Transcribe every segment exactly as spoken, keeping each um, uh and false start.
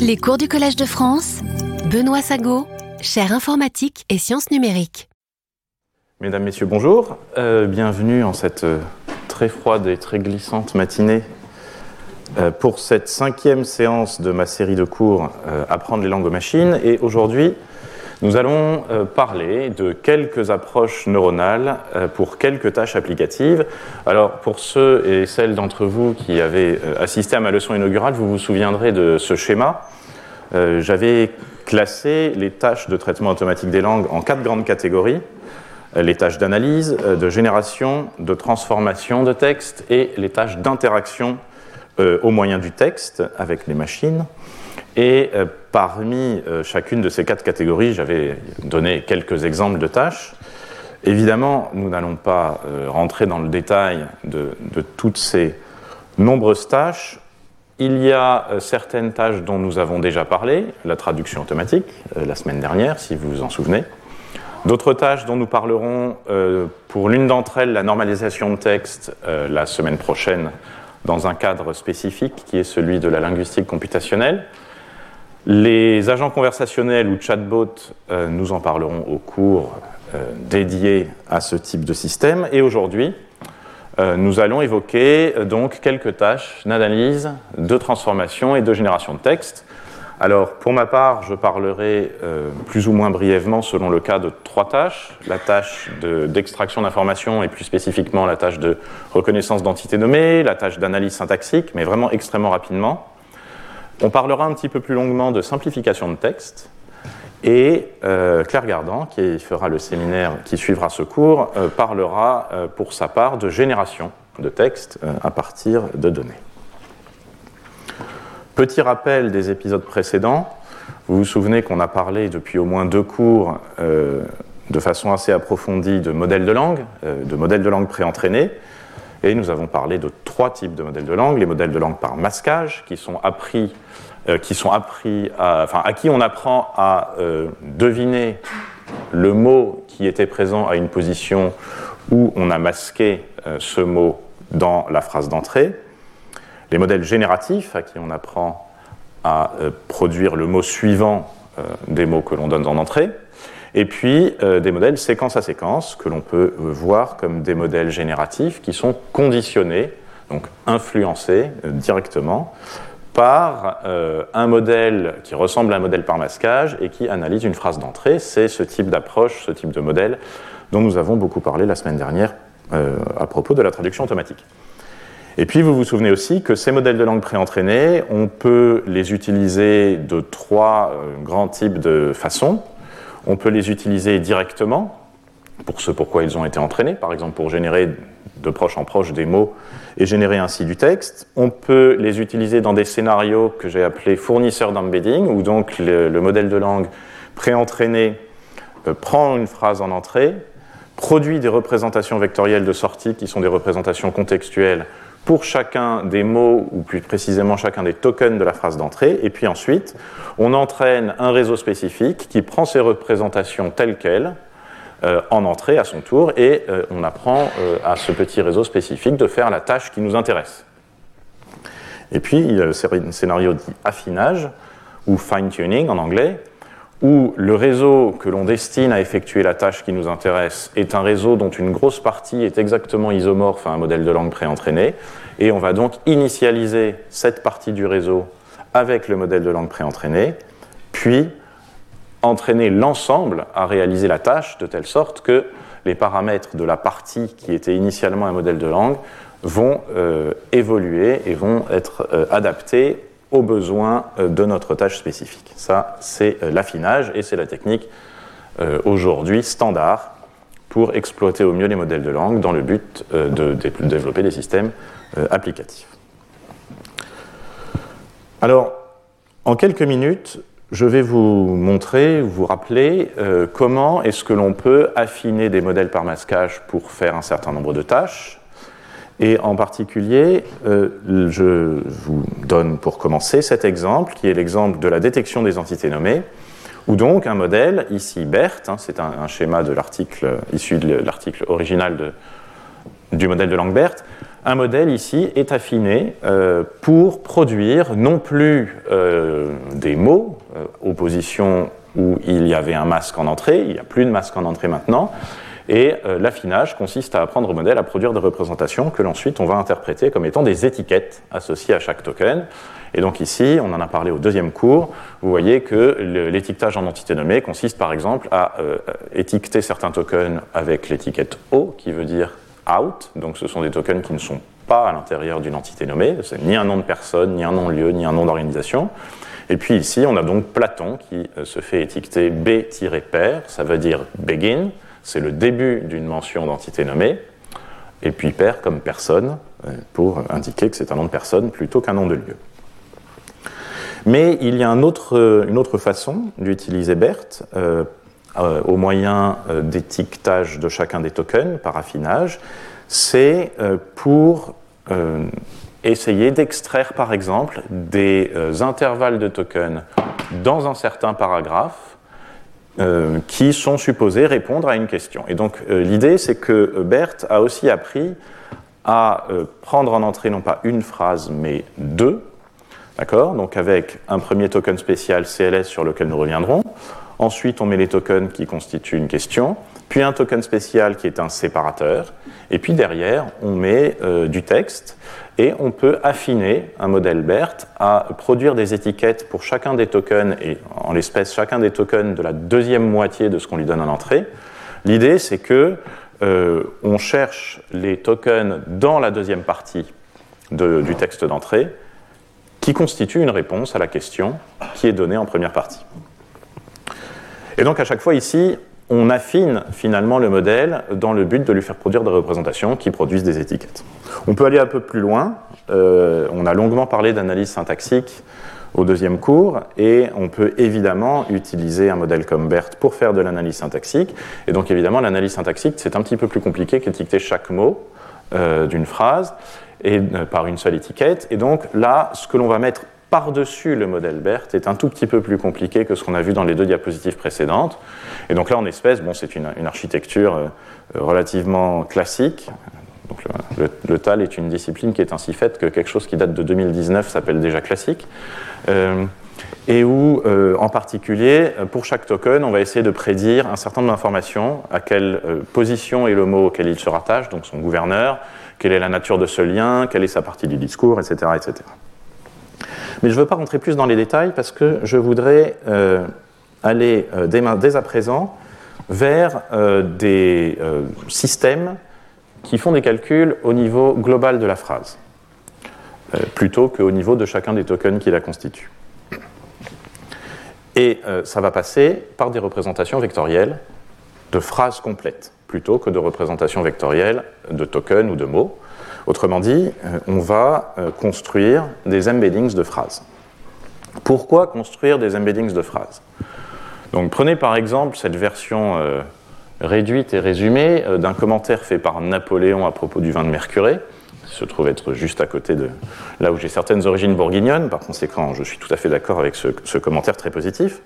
Les cours du Collège de France, Benoît Sagot, chaire informatique et sciences numériques. Mesdames, Messieurs, bonjour. Euh, bienvenue en cette euh, très froide et très glissante matinée euh, pour cette cinquième séance de ma série de cours euh, « Apprendre les langues aux machines ». Et aujourd'hui, nous allons euh, parler de quelques approches neuronales euh, pour quelques tâches applicatives. Alors, pour ceux et celles d'entre vous qui avaient euh, assisté à ma leçon inaugurale, vous vous souviendrez de ce schéma. Euh, j'avais classé les tâches de traitement automatique des langues en quatre grandes catégories. Les tâches d'analyse, de génération, de transformation de texte et les tâches d'interaction euh, au moyen du texte avec les machines. Et euh, parmi euh, chacune de ces quatre catégories, j'avais donné quelques exemples de tâches. Évidemment, nous n'allons pas euh, rentrer dans le détail de, de toutes ces nombreuses tâches. Il y a euh, certaines tâches dont nous avons déjà parlé, la traduction automatique, euh, la semaine dernière, si vous vous en souvenez. D'autres tâches dont nous parlerons, euh, pour l'une d'entre elles, la normalisation de texte, euh, la semaine prochaine, dans un cadre spécifique qui est celui de la linguistique computationnelle. Les agents conversationnels ou chatbots, euh, nous en parlerons au cours euh, dédié à ce type de système. Et aujourd'hui, euh, nous allons évoquer euh, donc quelques tâches d'analyse, de transformation et de génération de texte. Alors, pour ma part, je parlerai euh, plus ou moins brièvement, selon le cas, de trois tâches. La tâche de, d'extraction d'informations et plus spécifiquement la tâche de reconnaissance d'entités nommées, la tâche d'analyse syntaxique, mais vraiment extrêmement rapidement. On parlera un petit peu plus longuement de simplification de texte. Et euh, Claire Gardant, qui fera le séminaire qui suivra ce cours, euh, parlera euh, pour sa part de génération de texte euh, à partir de données. Petit rappel des épisodes précédents, vous vous souvenez qu'on a parlé depuis au moins deux cours euh, de façon assez approfondie de modèles de langue, euh, de modèles de langue pré-entraînés, et nous avons parlé de trois types de modèles de langue, les modèles de langue par masquage, qui sont appris, euh, qui sont appris à, enfin, à qui on apprend à euh, deviner le mot qui était présent à une position où on a masqué euh, ce mot dans la phrase d'entrée. Les modèles génératifs, à qui on apprend à euh, produire le mot suivant euh, des mots que l'on donne en entrée, et puis euh, des modèles séquence à séquence, que l'on peut euh, voir comme des modèles génératifs qui sont conditionnés, donc influencés euh, directement, par euh, un modèle qui ressemble à un modèle par masquage et qui analyse une phrase d'entrée. C'est ce type d'approche, ce type de modèle, dont nous avons beaucoup parlé la semaine dernière euh, à propos de la traduction automatique. Et puis, vous vous souvenez aussi que ces modèles de langue pré-entraînés, on peut les utiliser de trois euh, grands types de façons. On peut les utiliser directement, pour ce pourquoi ils ont été entraînés, par exemple pour générer de proche en proche des mots et générer ainsi du texte. On peut les utiliser dans des scénarios que j'ai appelés fournisseurs d'embedding, où donc le, le modèle de langue pré-entraîné euh, prend une phrase en entrée, produit des représentations vectorielles de sortie qui sont des représentations contextuelles pour chacun des mots, ou plus précisément chacun des tokens de la phrase d'entrée, et puis ensuite, on entraîne un réseau spécifique qui prend ces représentations telles quelles, euh, en entrée à son tour, et euh, on apprend euh, à ce petit réseau spécifique de faire la tâche qui nous intéresse. Et puis, il y a le scénario dit affinage, ou fine-tuning en anglais, où le réseau que l'on destine à effectuer la tâche qui nous intéresse est un réseau dont une grosse partie est exactement isomorphe à un modèle de langue pré-entraîné, et on va donc initialiser cette partie du réseau avec le modèle de langue pré-entraîné, puis entraîner l'ensemble à réaliser la tâche de telle sorte que les paramètres de la partie qui était initialement un modèle de langue vont euh, évoluer et vont être euh, adaptés aux besoins de notre tâche spécifique. Ça, c'est l'affinage et c'est la technique euh, aujourd'hui standard pour exploiter au mieux les modèles de langue dans le but euh, de, de développer des systèmes euh, applicatifs. Alors, en quelques minutes, je vais vous montrer, vous rappeler euh, comment est-ce que l'on peut affiner des modèles par masquage pour faire un certain nombre de tâches. Et en particulier, euh, je vous donne pour commencer cet exemple, qui est l'exemple de la détection des entités nommées, où donc un modèle, ici BERT, hein, c'est un, un schéma de l'article issu de l'article original de, du modèle de langue BERT, un modèle ici est affiné euh, pour produire non plus euh, des mots euh, aux positions où il y avait un masque en entrée, il n'y a plus de masque en entrée maintenant, et euh, l'affinage consiste à apprendre au modèle à produire des représentations que ensuite on va interpréter comme étant des étiquettes associées à chaque token. Et donc ici, on en a parlé au deuxième cours, vous voyez que l'étiquetage en entité nommée consiste par exemple à euh, étiqueter certains tokens avec l'étiquette O, qui veut dire out, donc ce sont des tokens qui ne sont pas à l'intérieur d'une entité nommée, c'est ni un nom de personne, ni un nom de lieu, ni un nom d'organisation. Et puis ici, on a donc Platon qui se fait étiqueter B-pair, ça veut dire begin, c'est le début d'une mention d'entité nommée, et puis pair comme personne, pour indiquer que c'est un nom de personne plutôt qu'un nom de lieu. Mais il y a un autre, une autre façon d'utiliser BERT, euh, euh, au moyen euh, d'étiquetage de chacun des tokens par affinage, c'est euh, pour euh, essayer d'extraire par exemple des euh, intervalles de tokens dans un certain paragraphe euh, qui sont supposés répondre à une question. Et donc euh, l'idée c'est que BERT a aussi appris à euh, prendre en entrée non pas une phrase mais deux. D'accord ? Donc avec un premier token spécial C L S sur lequel nous reviendrons. Ensuite, on met les tokens qui constituent une question. Puis un token spécial qui est un séparateur. Et puis derrière, on met euh, du texte. Et on peut affiner un modèle BERT à produire des étiquettes pour chacun des tokens, et en l'espèce chacun des tokens de la deuxième moitié de ce qu'on lui donne en entrée. L'idée, c'est que euh, on cherche les tokens dans la deuxième partie de, du texte d'entrée, qui constitue une réponse à la question qui est donnée en première partie. Et donc à chaque fois ici, on affine finalement le modèle dans le but de lui faire produire des représentations qui produisent des étiquettes. On peut aller un peu plus loin, euh, on a longuement parlé d'analyse syntaxique au deuxième cours, et on peut évidemment utiliser un modèle comme BERT pour faire de l'analyse syntaxique, et donc évidemment l'analyse syntaxique c'est un petit peu plus compliqué qu'étiqueter chaque mot euh, d'une phrase, et par une seule étiquette. Et donc là, ce que l'on va mettre par-dessus le modèle BERT est un tout petit peu plus compliqué que ce qu'on a vu dans les deux diapositives précédentes. Et donc là, en espèce, bon, c'est une, une architecture relativement classique. Donc le, le, le T A L est une discipline qui est ainsi faite que quelque chose qui date de deux mille dix-neuf s'appelle déjà classique. Euh, et où, euh, en particulier, pour chaque token, on va essayer de prédire un certain nombre d'informations, à quelle euh, position est le mot auquel il se rattache, donc son gouverneur, quelle est la nature de ce lien, quelle est sa partie du discours, et cetera, et cetera. Mais je ne veux pas rentrer plus dans les détails parce que je voudrais euh, aller euh, dès, dès à présent vers euh, des euh, systèmes qui font des calculs au niveau global de la phrase, euh, plutôt qu'au niveau de chacun des tokens qui la constituent. Et euh, ça va passer par des représentations vectorielles de phrases complètes, plutôt que de représentations vectorielles de tokens ou de mots. Autrement dit, on va construire des embeddings de phrases. Pourquoi construire des embeddings de phrases ? Donc prenez par exemple cette version euh, réduite et résumée euh, d'un commentaire fait par Napoléon à propos du vin de Mercurey, qui se trouve être juste à côté de là où j'ai certaines origines bourguignonnes, par conséquent je suis tout à fait d'accord avec ce, ce commentaire très positif.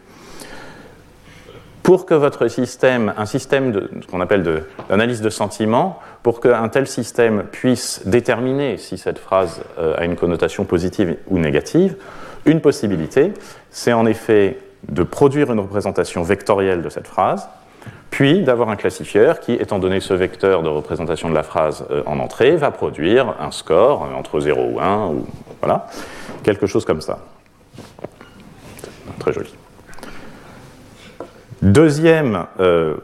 Pour que votre système, un système de, ce qu'on appelle de, d'analyse de sentiment, pour qu'un tel système puisse déterminer si cette phrase euh, a une connotation positive ou négative, une possibilité, c'est en effet de produire une représentation vectorielle de cette phrase, puis d'avoir un classifieur qui, étant donné ce vecteur de représentation de la phrase euh, en entrée, va produire un score euh, entre zéro ou un, ou voilà, quelque chose comme ça. Très joli. Deuxième euh,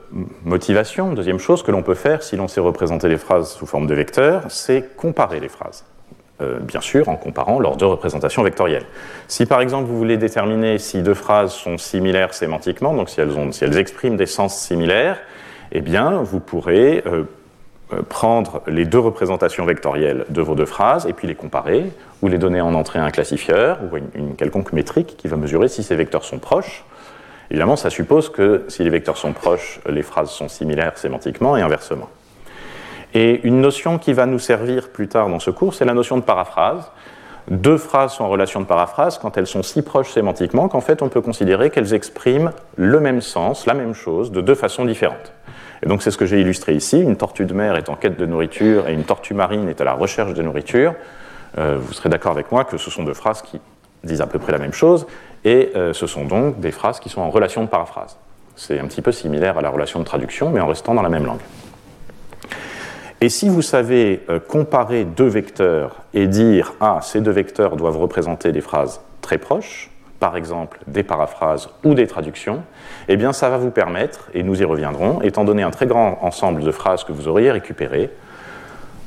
motivation, deuxième chose que l'on peut faire si l'on sait représenter les phrases sous forme de vecteurs, c'est comparer les phrases. Euh, bien sûr, en comparant leurs deux représentations vectorielles. Si par exemple vous voulez déterminer si deux phrases sont similaires sémantiquement, donc si elles, ont, si elles expriment des sens similaires, eh bien vous pourrez euh, prendre les deux représentations vectorielles de vos deux phrases et puis les comparer, ou les donner en entrée à un classifieur ou à une, une quelconque métrique qui va mesurer si ces vecteurs sont proches. Évidemment, ça suppose que si les vecteurs sont proches, les phrases sont similaires sémantiquement et inversement. Et une notion qui va nous servir plus tard dans ce cours, c'est la notion de paraphrase. deux phrases sont en relation de paraphrase quand elles sont si proches sémantiquement qu'en fait on peut considérer qu'elles expriment le même sens, la même chose, de deux façons différentes. Et donc c'est ce que j'ai illustré ici, une tortue de mer est en quête de nourriture et une tortue marine est à la recherche de nourriture. Euh, vous serez d'accord avec moi que ce sont deux phrases qui disent à peu près la même chose et euh, ce sont donc des phrases qui sont en relation de paraphrase. C'est un petit peu similaire à la relation de traduction mais en restant dans la même langue. Et si vous savez euh, comparer deux vecteurs et dire « Ah, ces deux vecteurs doivent représenter des phrases très proches », par exemple des paraphrases ou des traductions, eh bien ça va vous permettre, et nous y reviendrons, étant donné un très grand ensemble de phrases que vous auriez récupérées,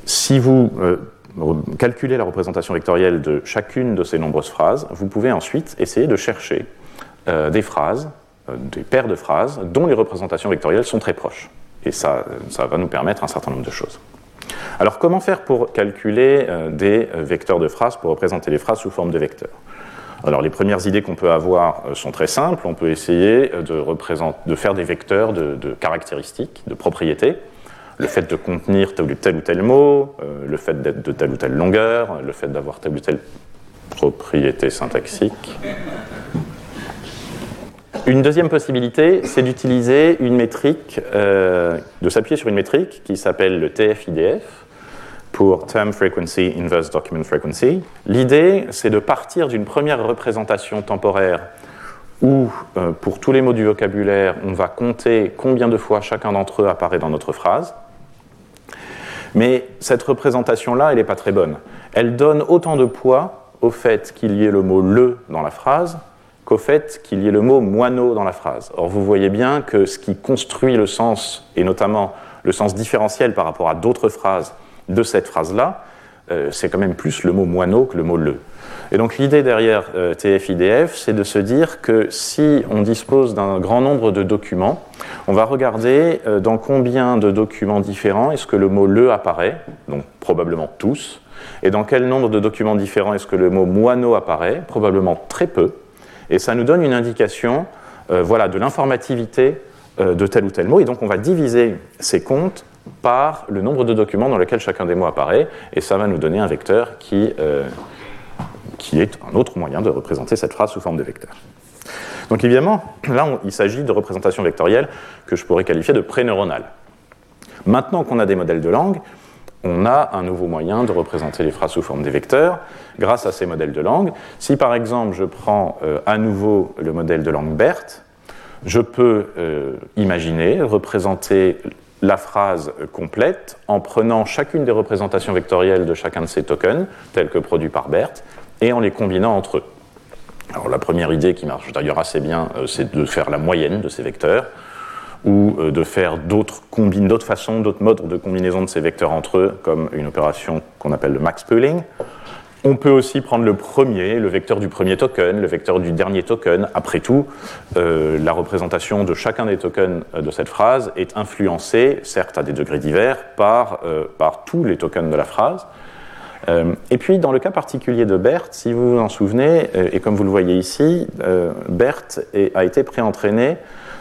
si vous euh, calculez la représentation vectorielle de chacune de ces nombreuses phrases, vous pouvez ensuite essayer de chercher euh, des phrases, euh, des paires de phrases, dont les représentations vectorielles sont très proches. Et ça, ça va nous permettre un certain nombre de choses. Alors, comment faire pour calculer euh, des vecteurs de phrases, pour représenter les phrases sous forme de vecteurs ? Alors, les premières idées qu'on peut avoir euh, sont très simples. On peut essayer de, représenter, de faire des vecteurs de, de caractéristiques, de propriétés. Le fait de contenir tel ou tel, ou tel mot, euh, le fait d'être de telle ou telle longueur, le fait d'avoir telle ou telle propriété syntaxique. Une deuxième possibilité, c'est d'utiliser une métrique, euh, de s'appuyer sur une métrique qui s'appelle le T F I D F, pour Term Frequency Inverse Document Frequency. L'idée, c'est de partir d'une première représentation temporaire où, euh, pour tous les mots du vocabulaire, on va compter combien de fois chacun d'entre eux apparaît dans notre phrase. Mais cette représentation-là, elle n'est pas très bonne. Elle donne autant de poids au fait qu'il y ait le mot « le » dans la phrase, qu'au fait qu'il y ait le mot « moineau » dans la phrase. Or, vous voyez bien que ce qui construit le sens, et notamment le sens différentiel par rapport à d'autres phrases de cette phrase-là, euh, c'est quand même plus le mot « moineau » que le mot « le ». Et donc, l'idée derrière euh, T F I D F, c'est de se dire que si on dispose d'un grand nombre de documents, on va regarder euh, dans combien de documents différents est-ce que le mot « le » apparaît, donc probablement tous, et dans quel nombre de documents différents est-ce que le mot « moineau » apparaît, probablement très peu. Et ça nous donne une indication euh, voilà, de l'informativité euh, de tel ou tel mot. Et donc, on va diviser ces comptes par le nombre de documents dans lesquels chacun des mots apparaît. Et ça va nous donner un vecteur qui, euh, qui est un autre moyen de représenter cette phrase sous forme de vecteur. Donc, évidemment, là, on, il s'agit de représentations vectorielles que je pourrais qualifier de préneuronales. Maintenant qu'on a des modèles de langue, on a un nouveau moyen de représenter les phrases sous forme des vecteurs grâce à ces modèles de langue. Si par exemple je prends euh, à nouveau le modèle de langue BERT, je peux euh, imaginer représenter la phrase complète en prenant chacune des représentations vectorielles de chacun de ces tokens, tels que produits par BERT, et en les combinant entre eux. Alors la première idée qui marche d'ailleurs assez bien, euh, c'est de faire la moyenne de ces vecteurs, ou de faire d'autres combines, d'autres façons, d'autres modes de combinaison de ces vecteurs entre eux, comme une opération qu'on appelle le max pooling. On peut aussi prendre le premier, le vecteur du premier token, le vecteur du dernier token. Après tout, euh, la représentation de chacun des tokens de cette phrase est influencée, certes à des degrés divers, par, euh, par tous les tokens de la phrase. Euh, et puis, dans le cas particulier de BERT, si vous vous en souvenez, euh, et comme vous le voyez ici, euh, BERT est, a été pré-entraîné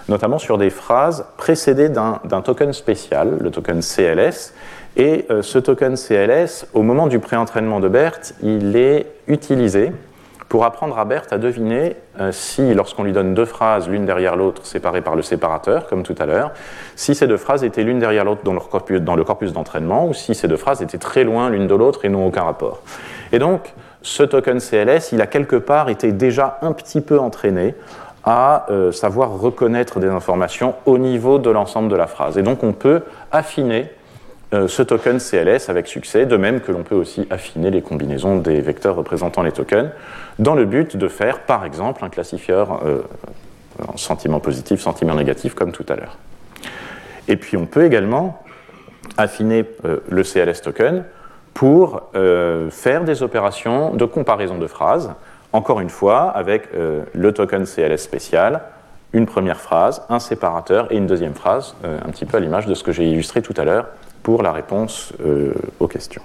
notamment sur des phrases précédées d'un, d'un token spécial, le token C L S. Et euh, ce token C L S, au moment du pré-entraînement de BERT, il est utilisé pour apprendre à BERT à deviner euh, si, lorsqu'on lui donne deux phrases, l'une derrière l'autre, séparées par le séparateur, comme tout à l'heure, si ces deux phrases étaient l'une derrière l'autre dans, leur corpus, dans le corpus d'entraînement, ou si ces deux phrases étaient très loin l'une de l'autre et n'ont aucun rapport. Et donc, ce token C L S, il a quelque part été déjà un petit peu entraîné à euh, savoir reconnaître des informations au niveau de l'ensemble de la phrase. Et donc, on peut affiner euh, ce token C L S avec succès, de même que l'on peut aussi affiner les combinaisons des vecteurs représentant les tokens, dans le but de faire, par exemple, un classifieur euh, en sentiment positif, sentiment négatif, comme tout à l'heure. Et puis, on peut également affiner euh, le C L S token pour euh, faire des opérations de comparaison de phrases, encore une fois, avec euh, le token C L S spécial, une première phrase, un séparateur et une deuxième phrase, euh, un petit peu à l'image de ce que j'ai illustré tout à l'heure pour la réponse euh, aux questions.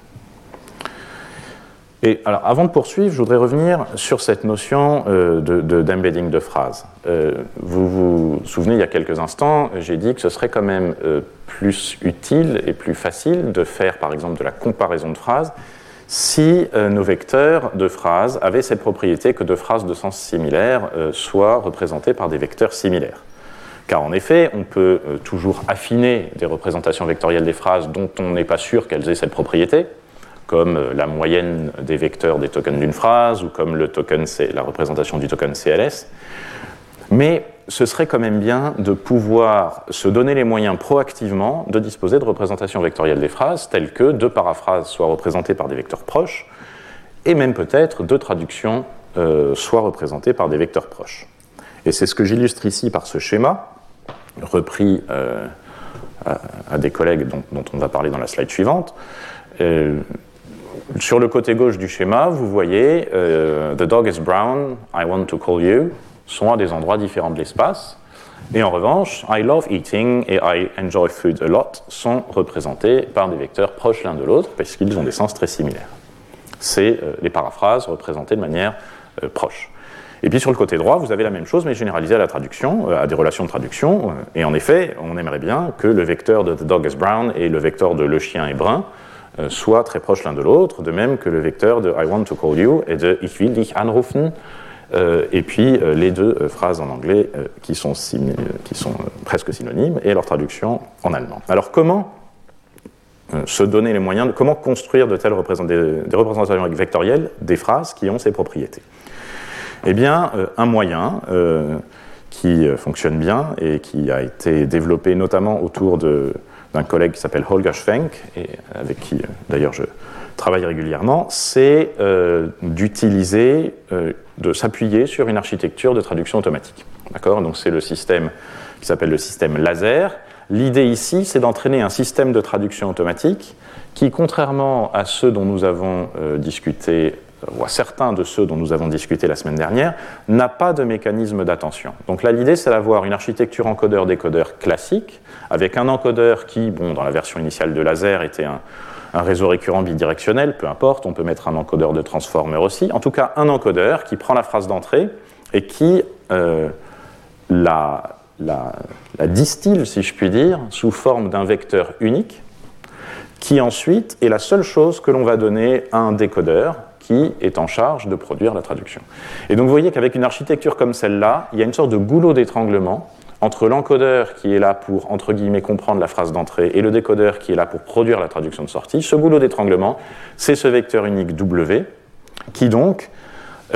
Et alors, avant de poursuivre, je voudrais revenir sur cette notion euh, de, de, d'embedding de phrase. Euh, vous vous souvenez, il y a quelques instants, j'ai dit que ce serait quand même euh, plus utile et plus facile de faire, par exemple, de la comparaison de phrases si euh, nos vecteurs de phrases avaient cette propriété que deux phrases de sens similaire euh, soient représentées par des vecteurs similaires. Car en effet, on peut euh, toujours affiner des représentations vectorielles des phrases dont on n'est pas sûr qu'elles aient cette propriété, comme euh, la moyenne des vecteurs des tokens d'une phrase, ou comme le token C, la représentation du token C L S. Mais ce serait quand même bien de pouvoir se donner les moyens proactivement de disposer de représentations vectorielles des phrases, telles que deux paraphrases soient représentées par des vecteurs proches, et même peut-être deux traductions euh, soient représentées par des vecteurs proches. Et c'est ce que j'illustre ici par ce schéma, repris euh, à, à des collègues dont, dont on va parler dans la slide suivante. Euh, sur le côté gauche du schéma, vous voyez euh, « The dog is brown, I want to call you » sont à des endroits différents de l'espace. Et en revanche, I love eating et I enjoy food a lot sont représentés par des vecteurs proches l'un de l'autre parce qu'ils ont des sens très similaires. C'est euh, les paraphrases représentées de manière euh, proche. Et puis sur le côté droit, vous avez la même chose mais généralisée à la traduction, euh, à des relations de traduction. Euh, et en effet, on aimerait bien que le vecteur de the dog is brown et le vecteur de le chien est brun euh, soient très proches l'un de l'autre, de même que le vecteur de I want to call you et de ich will dich anrufen. Euh, et puis euh, les deux euh, phrases en anglais euh, qui sont, simi- qui sont euh, presque synonymes et leur traduction en allemand. Alors comment euh, se donner les moyens, de, comment construire de telles représent- des, des représentations vectorielles des phrases qui ont ces propriétés ? Eh bien, euh, un moyen euh, qui fonctionne bien et qui a été développé notamment autour de, d'un collègue qui s'appelle Holger Schwenk et avec qui euh, d'ailleurs je travaille régulièrement, c'est euh, d'utiliser, euh, de s'appuyer sur une architecture de traduction automatique. D'accord ? Donc c'est le système qui s'appelle le système LASER. L'idée ici, c'est d'entraîner un système de traduction automatique qui, contrairement à ceux dont nous avons euh, discuté, ou à certains de ceux dont nous avons discuté la semaine dernière, n'a pas de mécanisme d'attention. Donc là, l'idée, c'est d'avoir une architecture encodeur-décodeur classique, avec un encodeur qui, bon, dans la version initiale de LASER, était un un réseau récurrent bidirectionnel, peu importe, on peut mettre un encodeur de transformer aussi, en tout cas un encodeur qui prend la phrase d'entrée et qui euh, la, la, la distille, si je puis dire, sous forme d'un vecteur unique, qui ensuite est la seule chose que l'on va donner à un décodeur qui est en charge de produire la traduction. Et donc vous voyez qu'avec une architecture comme celle-là, il y a une sorte de goulot d'étranglement entre l'encodeur qui est là pour, entre guillemets, comprendre la phrase d'entrée et le décodeur qui est là pour produire la traduction de sortie. Ce goulot d'étranglement, c'est ce vecteur unique W, qui donc,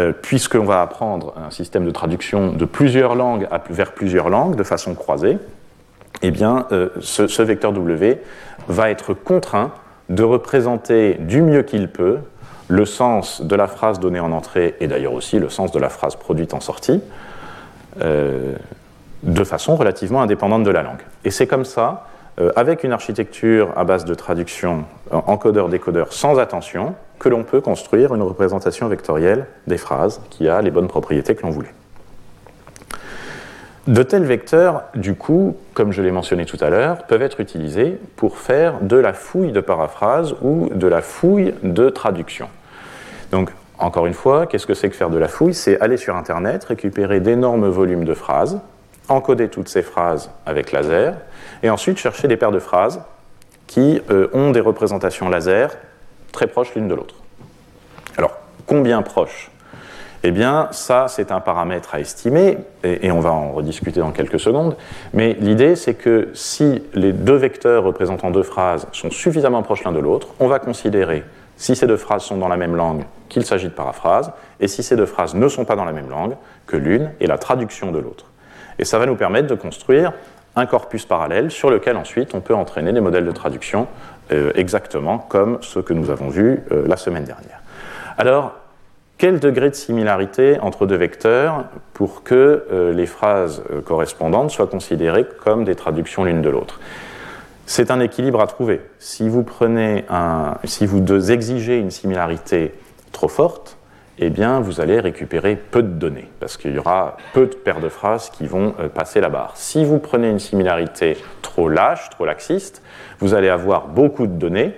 euh, puisqu'on va apprendre un système de traduction de plusieurs langues à, vers plusieurs langues, de façon croisée, eh bien, euh, ce, ce vecteur W va être contraint de représenter du mieux qu'il peut le sens de la phrase donnée en entrée et d'ailleurs aussi le sens de la phrase produite en sortie, euh, de façon relativement indépendante de la langue. Et c'est comme ça, euh, avec une architecture à base de traduction encodeur-décodeur sans attention, que l'on peut construire une représentation vectorielle des phrases qui a les bonnes propriétés que l'on voulait. De tels vecteurs, du coup, comme je l'ai mentionné tout à l'heure, peuvent être utilisés pour faire de la fouille de paraphrase ou de la fouille de traduction. Donc, encore une fois, qu'est-ce que c'est que faire de la fouille ? C'est aller sur Internet, récupérer d'énormes volumes de phrases, encoder toutes ces phrases avec laser, et ensuite chercher des paires de phrases qui euh, ont des représentations laser très proches l'une de l'autre. Alors, combien proches ? Eh bien, ça, c'est un paramètre à estimer, et, et on va en rediscuter dans quelques secondes, mais l'idée, c'est que si les deux vecteurs représentant deux phrases sont suffisamment proches l'un de l'autre, on va considérer, si ces deux phrases sont dans la même langue, qu'il s'agit de paraphrases, et si ces deux phrases ne sont pas dans la même langue, que l'une est la traduction de l'autre. Et ça va nous permettre de construire un corpus parallèle sur lequel ensuite on peut entraîner des modèles de traduction euh, exactement comme ceux que nous avons vus euh, la semaine dernière. Alors, quel degré de similarité entre deux vecteurs pour que euh, les phrases euh, correspondantes soient considérées comme des traductions l'une de l'autre ? C'est un équilibre à trouver. Si vous prenez un, si vous deux exigez une similarité trop forte, eh bien, vous allez récupérer peu de données, parce qu'il y aura peu de paires de phrases qui vont passer la barre. Si vous prenez une similarité trop lâche, trop laxiste, vous allez avoir beaucoup de données,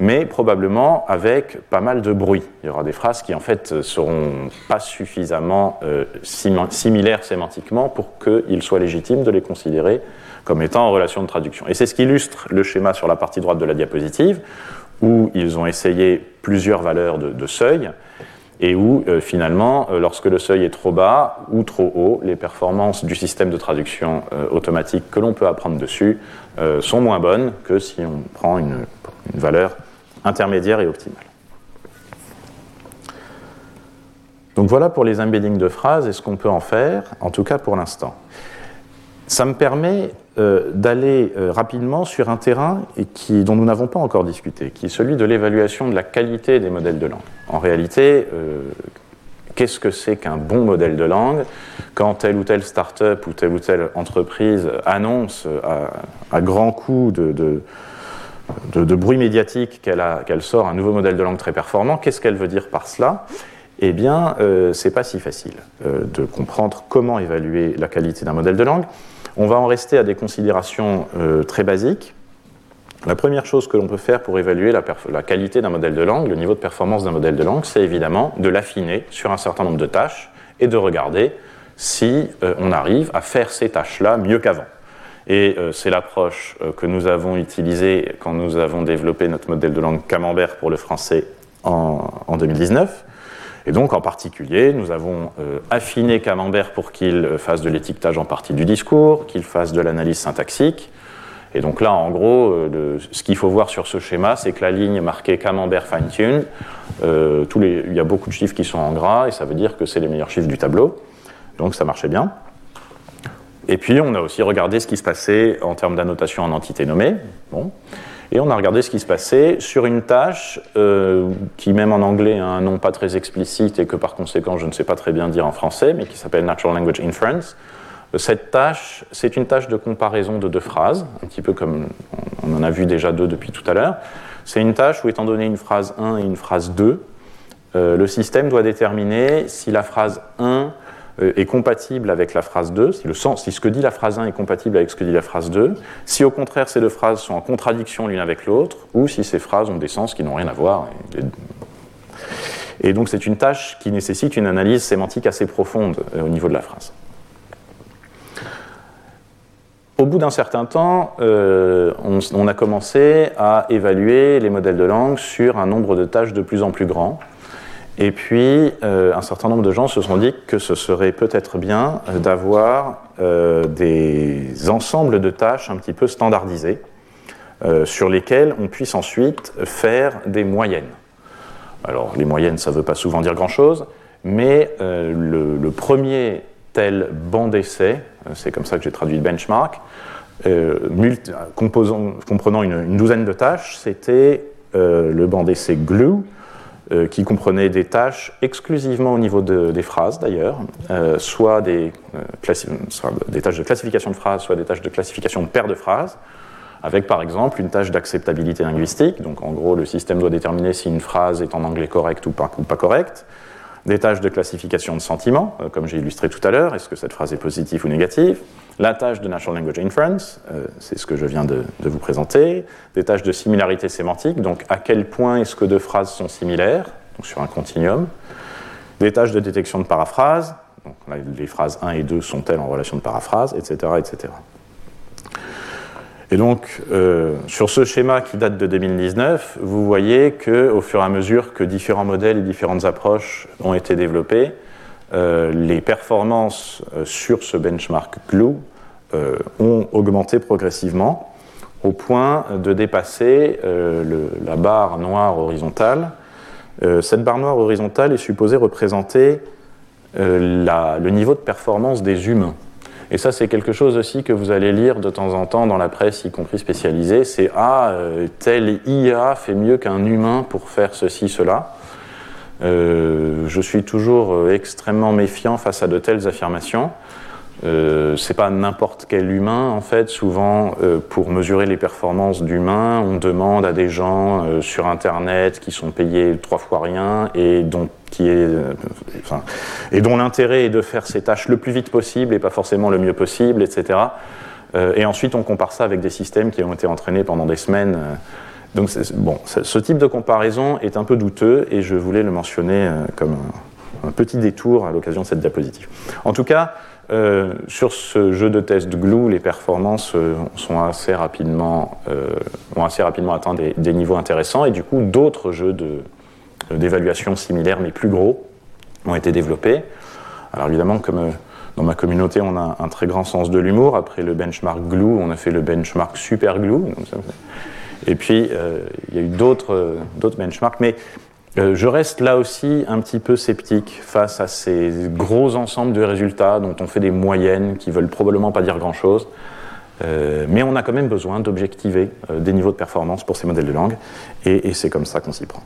mais probablement avec pas mal de bruit. Il y aura des phrases qui, en fait, ne seront pas suffisamment euh, sim- similaires sémantiquement pour qu'il soit légitime de les considérer comme étant en relation de traduction. Et c'est ce qu'illustre le schéma sur la partie droite de la diapositive, où ils ont essayé plusieurs valeurs de, de seuil, et où euh, finalement, euh, lorsque le seuil est trop bas ou trop haut, les performances du système de traduction euh, automatique que l'on peut apprendre dessus euh, sont moins bonnes que si on prend une, une valeur intermédiaire et optimale. Donc voilà pour les embeddings de phrases et ce qu'on peut en faire, en tout cas pour l'instant. Ça me permet euh, d'aller euh, rapidement sur un terrain et qui, dont nous n'avons pas encore discuté, qui est celui de l'évaluation de la qualité des modèles de langue. En réalité, euh, qu'est-ce que c'est qu'un bon modèle de langue? Quand telle ou telle start-up ou telle ou telle entreprise annonce à, à grands coups de, de, de, de bruit médiatique qu'elle, a, qu'elle sort un nouveau modèle de langue très performant, qu'est-ce qu'elle veut dire par cela? Eh bien, euh, c'est pas si facile euh, de comprendre comment évaluer la qualité d'un modèle de langue. On va en rester à des considérations euh, très basiques. La première chose que l'on peut faire pour évaluer la, perf- la qualité d'un modèle de langue, le niveau de performance d'un modèle de langue, c'est évidemment de l'affiner sur un certain nombre de tâches et de regarder si euh, on arrive à faire ces tâches-là mieux qu'avant. Et euh, c'est l'approche euh, que nous avons utilisée quand nous avons développé notre modèle de langue Camembert pour le français en, en deux mille dix-neuf. Et donc, en particulier, nous avons euh, affiné Camembert pour qu'il euh, fasse de l'étiquetage en partie du discours, qu'il fasse de l'analyse syntaxique. Et donc là, en gros, euh, le, ce qu'il faut voir sur ce schéma, c'est que la ligne marquée Camembert fine-tuned, euh, tous les, il y a beaucoup de chiffres qui sont en gras, et ça veut dire que c'est les meilleurs chiffres du tableau. Donc, ça marchait bien. Et puis, on a aussi regardé ce qui se passait en termes d'annotation en entité nommée. Bon. Et on a regardé ce qui se passait sur une tâche euh, qui, même en anglais, a un nom pas très explicite et que, par conséquent, je ne sais pas très bien dire en français, mais qui s'appelle Natural Language Inference. Cette tâche, c'est une tâche de comparaison de deux phrases, un petit peu comme on en a vu déjà deux depuis tout à l'heure. C'est une tâche où, étant donné une phrase un et une phrase deux, euh, le système doit déterminer si la phrase un est compatible avec la phrase deux, si, le sens, si ce que dit la phrase un est compatible avec ce que dit la phrase deux, si au contraire ces deux phrases sont en contradiction l'une avec l'autre, ou si ces phrases ont des sens qui n'ont rien à voir. Et donc c'est une tâche qui nécessite une analyse sémantique assez profonde au niveau de la phrase. Au bout d'un certain temps, euh, on, on a commencé à évaluer les modèles de langue sur un nombre de tâches de plus en plus grand. Et puis, euh, un certain nombre de gens se sont dit que ce serait peut-être bien d'avoir euh, des ensembles de tâches un petit peu standardisées, euh, sur lesquelles on puisse ensuite faire des moyennes. Alors, les moyennes, ça ne veut pas souvent dire grand-chose, mais euh, le, le premier tel banc d'essai, c'est comme ça que j'ai traduit le benchmark, euh, multi- composant, comprenant une, une douzaine de tâches, c'était euh, le banc d'essai Glue, qui comprenait des tâches exclusivement au niveau de, des phrases d'ailleurs, euh, soit, des, euh, classi- soit des tâches de classification de phrases, soit des tâches de classification de paires de phrases, avec par exemple une tâche d'acceptabilité linguistique, donc en gros le système doit déterminer si une phrase est en anglais correcte ou pas, ou pas correcte, des tâches de classification de sentiments, euh, comme j'ai illustré tout à l'heure, est-ce que cette phrase est positive ou négative, la tâche de Natural Language Inference, euh, c'est ce que je viens de, de vous présenter, des tâches de similarité sémantique, donc à quel point est-ce que deux phrases sont similaires, donc sur un continuum, des tâches de détection de paraphrase, donc on a les phrases un et deux sont-elles en relation de paraphrase, et cetera et cetera. Et donc, euh, sur ce schéma qui date de deux mille dix-neuf, vous voyez qu'au fur et à mesure que différents modèles et différentes approches ont été développés, euh, les performances euh, sur ce benchmark Glue euh, ont augmenté progressivement au point de dépasser euh, le, la barre noire horizontale. Euh, cette barre noire horizontale est supposée représenter euh, la, le niveau de performance des humains. Et ça, c'est quelque chose aussi que vous allez lire de temps en temps dans la presse, y compris spécialisée, c'est « Ah, euh, tel I A fait mieux qu'un humain pour faire ceci, cela euh, ». Je suis toujours extrêmement méfiant face à de telles affirmations. Euh, c'est pas n'importe quel humain, en fait. Souvent, euh, pour mesurer les performances d'humains, on demande à des gens euh, sur Internet qui sont payés trois fois rien et dont qui est, euh, enfin, et dont l'intérêt est de faire ces tâches le plus vite possible et pas forcément le mieux possible, et cetera. Euh, et ensuite, on compare ça avec des systèmes qui ont été entraînés pendant des semaines. Donc, c'est, bon, c'est, ce type de comparaison est un peu douteux et je voulais le mentionner euh, comme un, un petit détour à l'occasion de cette diapositive. En tout cas, euh, sur ce jeu de test Glue, les performances euh, sont assez rapidement, euh, ont assez rapidement atteint des, des niveaux intéressants et du coup, d'autres jeux de d'évaluation similaires mais plus gros ont été développés. Alors évidemment, comme dans ma communauté, on a un très grand sens de l'humour. Après le benchmark Glue, on a fait le benchmark Super Glue. Et puis, euh, il y a eu d'autres, d'autres benchmarks. Mais euh, je reste là aussi un petit peu sceptique face à ces gros ensembles de résultats dont on fait des moyennes qui ne veulent probablement pas dire grand-chose. Euh, mais on a quand même besoin d'objectiver euh, des niveaux de performance pour ces modèles de langue. Et, et c'est comme ça qu'on s'y prend.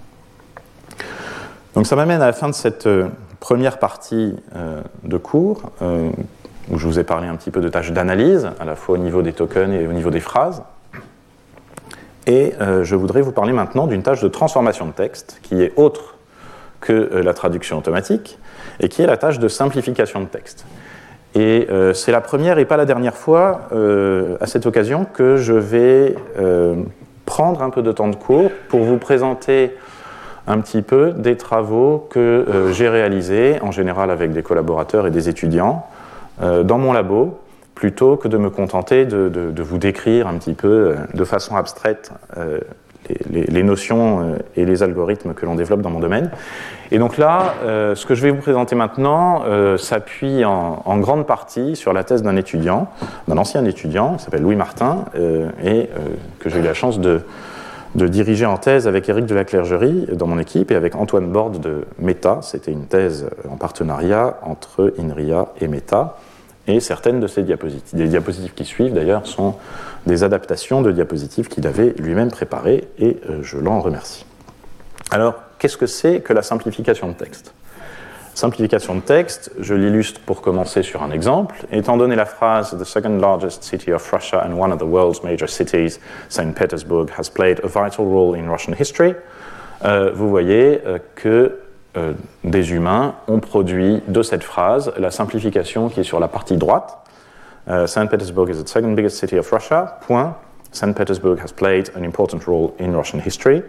Donc ça m'amène à la fin de cette euh, première partie euh, de cours, euh, où je vous ai parlé un petit peu de tâches d'analyse, à la fois au niveau des tokens et au niveau des phrases. Et euh, je voudrais vous parler maintenant d'une tâche de transformation de texte, qui est autre que euh, la traduction automatique, et qui est la tâche de simplification de texte. Et euh, c'est la première et pas la dernière fois, euh, à cette occasion, que je vais euh, prendre un peu de temps de cours pour vous présenter un petit peu des travaux que euh, j'ai réalisés, en général avec des collaborateurs et des étudiants, euh, dans mon labo, plutôt que de me contenter de, de, de vous décrire un petit peu, euh, de façon abstraite, euh, les, les, les notions euh, et les algorithmes que l'on développe dans mon domaine. Et donc là, euh, ce que je vais vous présenter maintenant euh, s'appuie en, en grande partie sur la thèse d'un étudiant, d'un ancien étudiant, qui s'appelle Louis Martin, euh, et euh, que j'ai eu la chance de... de diriger en thèse avec Éric de la Clergerie dans mon équipe et avec Antoine Borde de META. C'était une thèse en partenariat entre INRIA et META. Et certaines de ces diapositives, des diapositives qui suivent d'ailleurs, sont des adaptations de diapositives qu'il avait lui-même préparées et je l'en remercie. Alors, qu'est-ce que c'est que la simplification de texte ? Simplification de texte, je l'illustre pour commencer sur un exemple. Étant donné la phrase « The second largest city of Russia and one of the world's major cities, Saint Petersburg, has played a vital role in Russian history euh, », vous voyez euh, que euh, des humains ont produit de cette phrase la simplification qui est sur la partie droite. Euh, « Saint Petersburg is the second biggest city of Russia, point. Saint Petersburg has played an important role in Russian history ».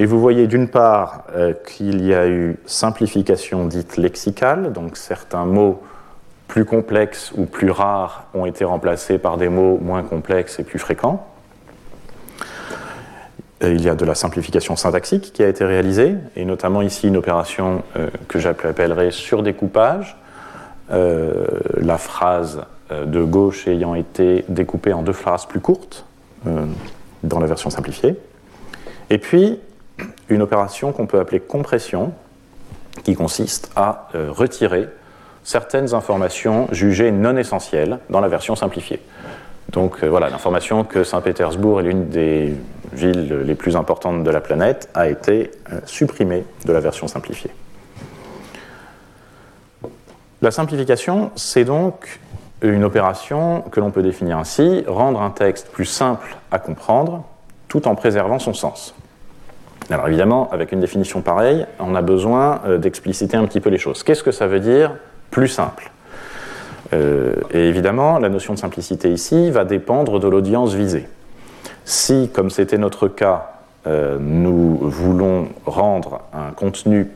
Et vous voyez d'une part euh, qu'il y a eu simplification dite lexicale, donc certains mots plus complexes ou plus rares ont été remplacés par des mots moins complexes et plus fréquents. Et il y a de la simplification syntaxique qui a été réalisée, et notamment ici une opération euh, que j'appellerai surdécoupage, euh, la phrase euh, de gauche ayant été découpée en deux phrases plus courtes euh, dans la version simplifiée. Et puis, une opération qu'on peut appeler compression, qui consiste à euh, retirer certaines informations jugées non essentielles dans la version simplifiée. Donc euh, voilà, l'information que Saint-Pétersbourg est l'une des villes les plus importantes de la planète a été euh, supprimée de la version simplifiée. La simplification, c'est donc une opération que l'on peut définir ainsi, rendre un texte plus simple à comprendre, tout en préservant son sens. Alors évidemment, avec une définition pareille, on a besoin d'expliciter un petit peu les choses. Qu'est-ce que ça veut dire plus simple ? euh, Et évidemment, la notion de simplicité ici va dépendre de l'audience visée. Si, comme c'était notre cas, euh, nous voulons rendre un contenu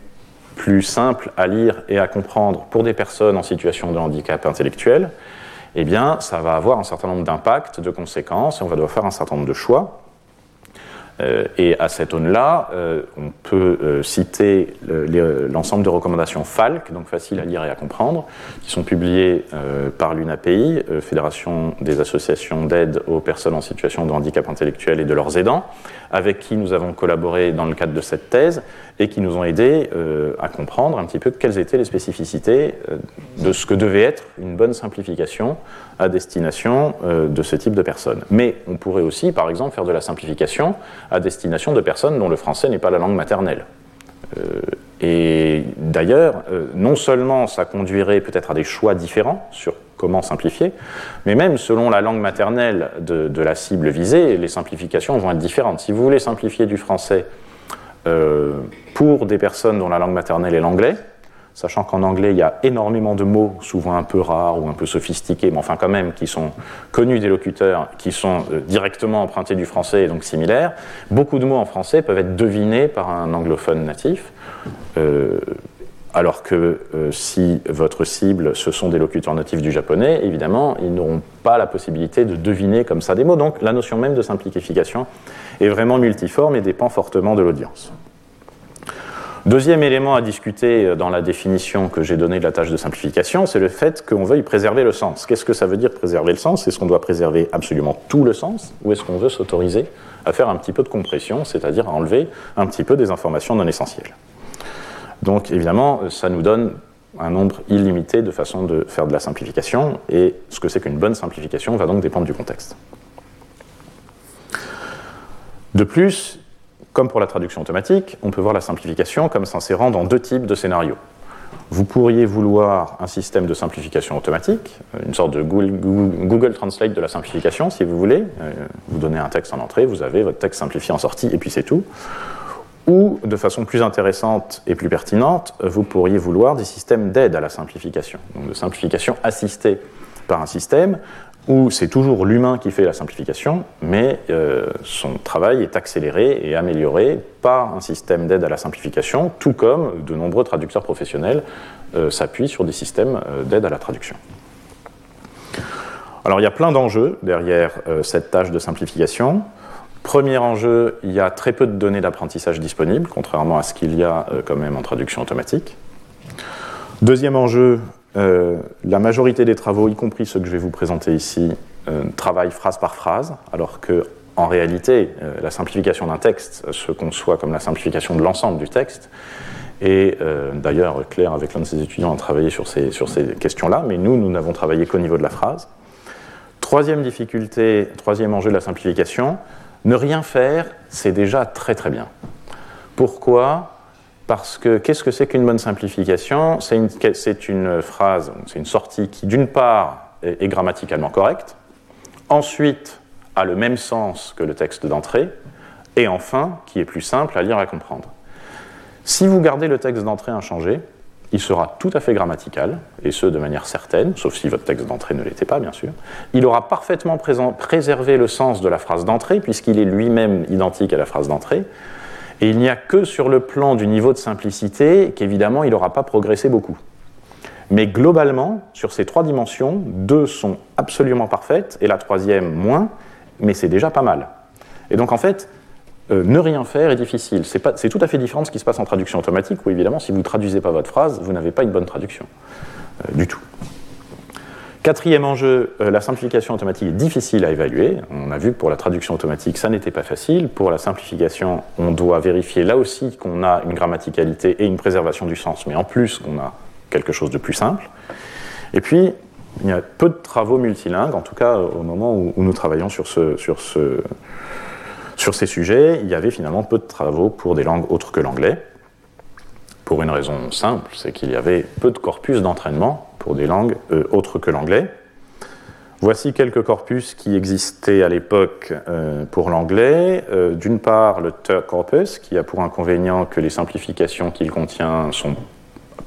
plus simple à lire et à comprendre pour des personnes en situation de handicap intellectuel, eh bien, ça va avoir un certain nombre d'impacts, de conséquences, et on va devoir faire un certain nombre de choix. Euh, et à cette aune-là, euh, on peut euh, citer le, les, l'ensemble de recommandations FALC, donc faciles à lire et à comprendre, qui sont publiées euh, par l'UNAPI, euh, Fédération des associations d'aide aux personnes en situation de handicap intellectuel et de leurs aidants, avec qui nous avons collaboré dans le cadre de cette thèse et qui nous ont aidés euh, à comprendre un petit peu quelles étaient les spécificités euh, de ce que devait être une bonne simplification à destination euh, de ce type de personnes. Mais on pourrait aussi, par exemple, faire de la simplification à destination de personnes dont le français n'est pas la langue maternelle. Euh, et d'ailleurs, euh, non seulement ça conduirait peut-être à des choix différents sur comment simplifier, mais même selon la langue maternelle de, de la cible visée, les simplifications vont être différentes. Si vous voulez simplifier du français euh, pour des personnes dont la langue maternelle est l'anglais, sachant qu'en anglais, il y a énormément de mots, souvent un peu rares ou un peu sophistiqués, mais enfin quand même, qui sont connus des locuteurs, qui sont directement empruntés du français et donc similaires. Beaucoup de mots en français peuvent être devinés par un anglophone natif, euh, alors que euh, si votre cible, ce sont des locuteurs natifs du japonais, évidemment, ils n'auront pas la possibilité de deviner comme ça des mots. Donc la notion même de simplification est vraiment multiforme et dépend fortement de l'audience. Deuxième élément à discuter dans la définition que j'ai donnée de la tâche de simplification, c'est le fait qu'on veuille préserver le sens. Qu'est-ce que ça veut dire préserver le sens? Est-ce qu'on doit préserver absolument tout le sens ou est-ce qu'on veut s'autoriser à faire un petit peu de compression, c'est-à-dire à enlever un petit peu des informations non essentielles? Donc évidemment, ça nous donne un nombre illimité de façons de faire de la simplification et ce que c'est qu'une bonne simplification va donc dépendre du contexte. De plus, comme pour la traduction automatique, on peut voir la simplification comme s'insérant dans deux types de scénarios. Vous pourriez vouloir un système de simplification automatique, une sorte de Google Translate de la simplification, si vous voulez. Vous donnez un texte en entrée, vous avez votre texte simplifié en sortie, et puis c'est tout. Ou, de façon plus intéressante et plus pertinente, vous pourriez vouloir des systèmes d'aide à la simplification, donc de simplification assistée par un système, où c'est toujours l'humain qui fait la simplification, mais euh, son travail est accéléré et amélioré par un système d'aide à la simplification, tout comme de nombreux traducteurs professionnels euh, s'appuient sur des systèmes euh, d'aide à la traduction. Alors il y a plein d'enjeux derrière euh, cette tâche de simplification. Premier enjeu, il y a très peu de données d'apprentissage disponibles, contrairement à ce qu'il y a euh, quand même en traduction automatique. Deuxième enjeu, Euh, la majorité des travaux, y compris ceux que je vais vous présenter ici, euh, travaillent phrase par phrase, alors que, en réalité, euh, la simplification d'un texte se conçoit comme la simplification de l'ensemble du texte. Et euh, d'ailleurs, Claire, avec l'un de ses étudiants, a travaillé sur ces, sur ces questions-là, mais nous, nous n'avons travaillé qu'au niveau de la phrase. Troisième difficulté, troisième enjeu de la simplification, ne rien faire, c'est déjà très très bien. Pourquoi ? Parce que, qu'est-ce que c'est qu'une bonne simplification ? C'est une, c'est une phrase, c'est une sortie qui, d'une part, est, est grammaticalement correcte, ensuite, a le même sens que le texte d'entrée, et enfin, qui est plus simple à lire et à comprendre. Si vous gardez le texte d'entrée inchangé, il sera tout à fait grammatical, et ce, de manière certaine, sauf si votre texte d'entrée ne l'était pas, bien sûr. Il aura parfaitement présent, préservé le sens de la phrase d'entrée, puisqu'il est lui-même identique à la phrase d'entrée, et il n'y a que sur le plan du niveau de simplicité qu'évidemment il n'aura pas progressé beaucoup. Mais globalement, sur ces trois dimensions, deux sont absolument parfaites et la troisième moins, mais c'est déjà pas mal. Et donc en fait, euh, ne rien faire est difficile. C'est pas, c'est tout à fait différent de ce qui se passe en traduction automatique où évidemment si vous ne traduisez pas votre phrase, vous n'avez pas une bonne traduction euh, du tout. Quatrième enjeu, la simplification automatique est difficile à évaluer. On a vu que pour la traduction automatique, ça n'était pas facile. Pour la simplification, on doit vérifier là aussi qu'on a une grammaticalité et une préservation du sens, mais en plus qu'on a quelque chose de plus simple. Et puis, il y a peu de travaux multilingues, en tout cas au moment où nous travaillons sur, ce, sur, ce, sur ces sujets, il y avait finalement peu de travaux pour des langues autres que l'anglais. Pour une raison simple, c'est qu'il y avait peu de corpus d'entraînement pour des langues euh, autres que l'anglais. Voici quelques corpus qui existaient à l'époque euh, pour l'anglais. Euh, d'une part, le TurkCorpus, qui a pour inconvénient que les simplifications qu'il contient sont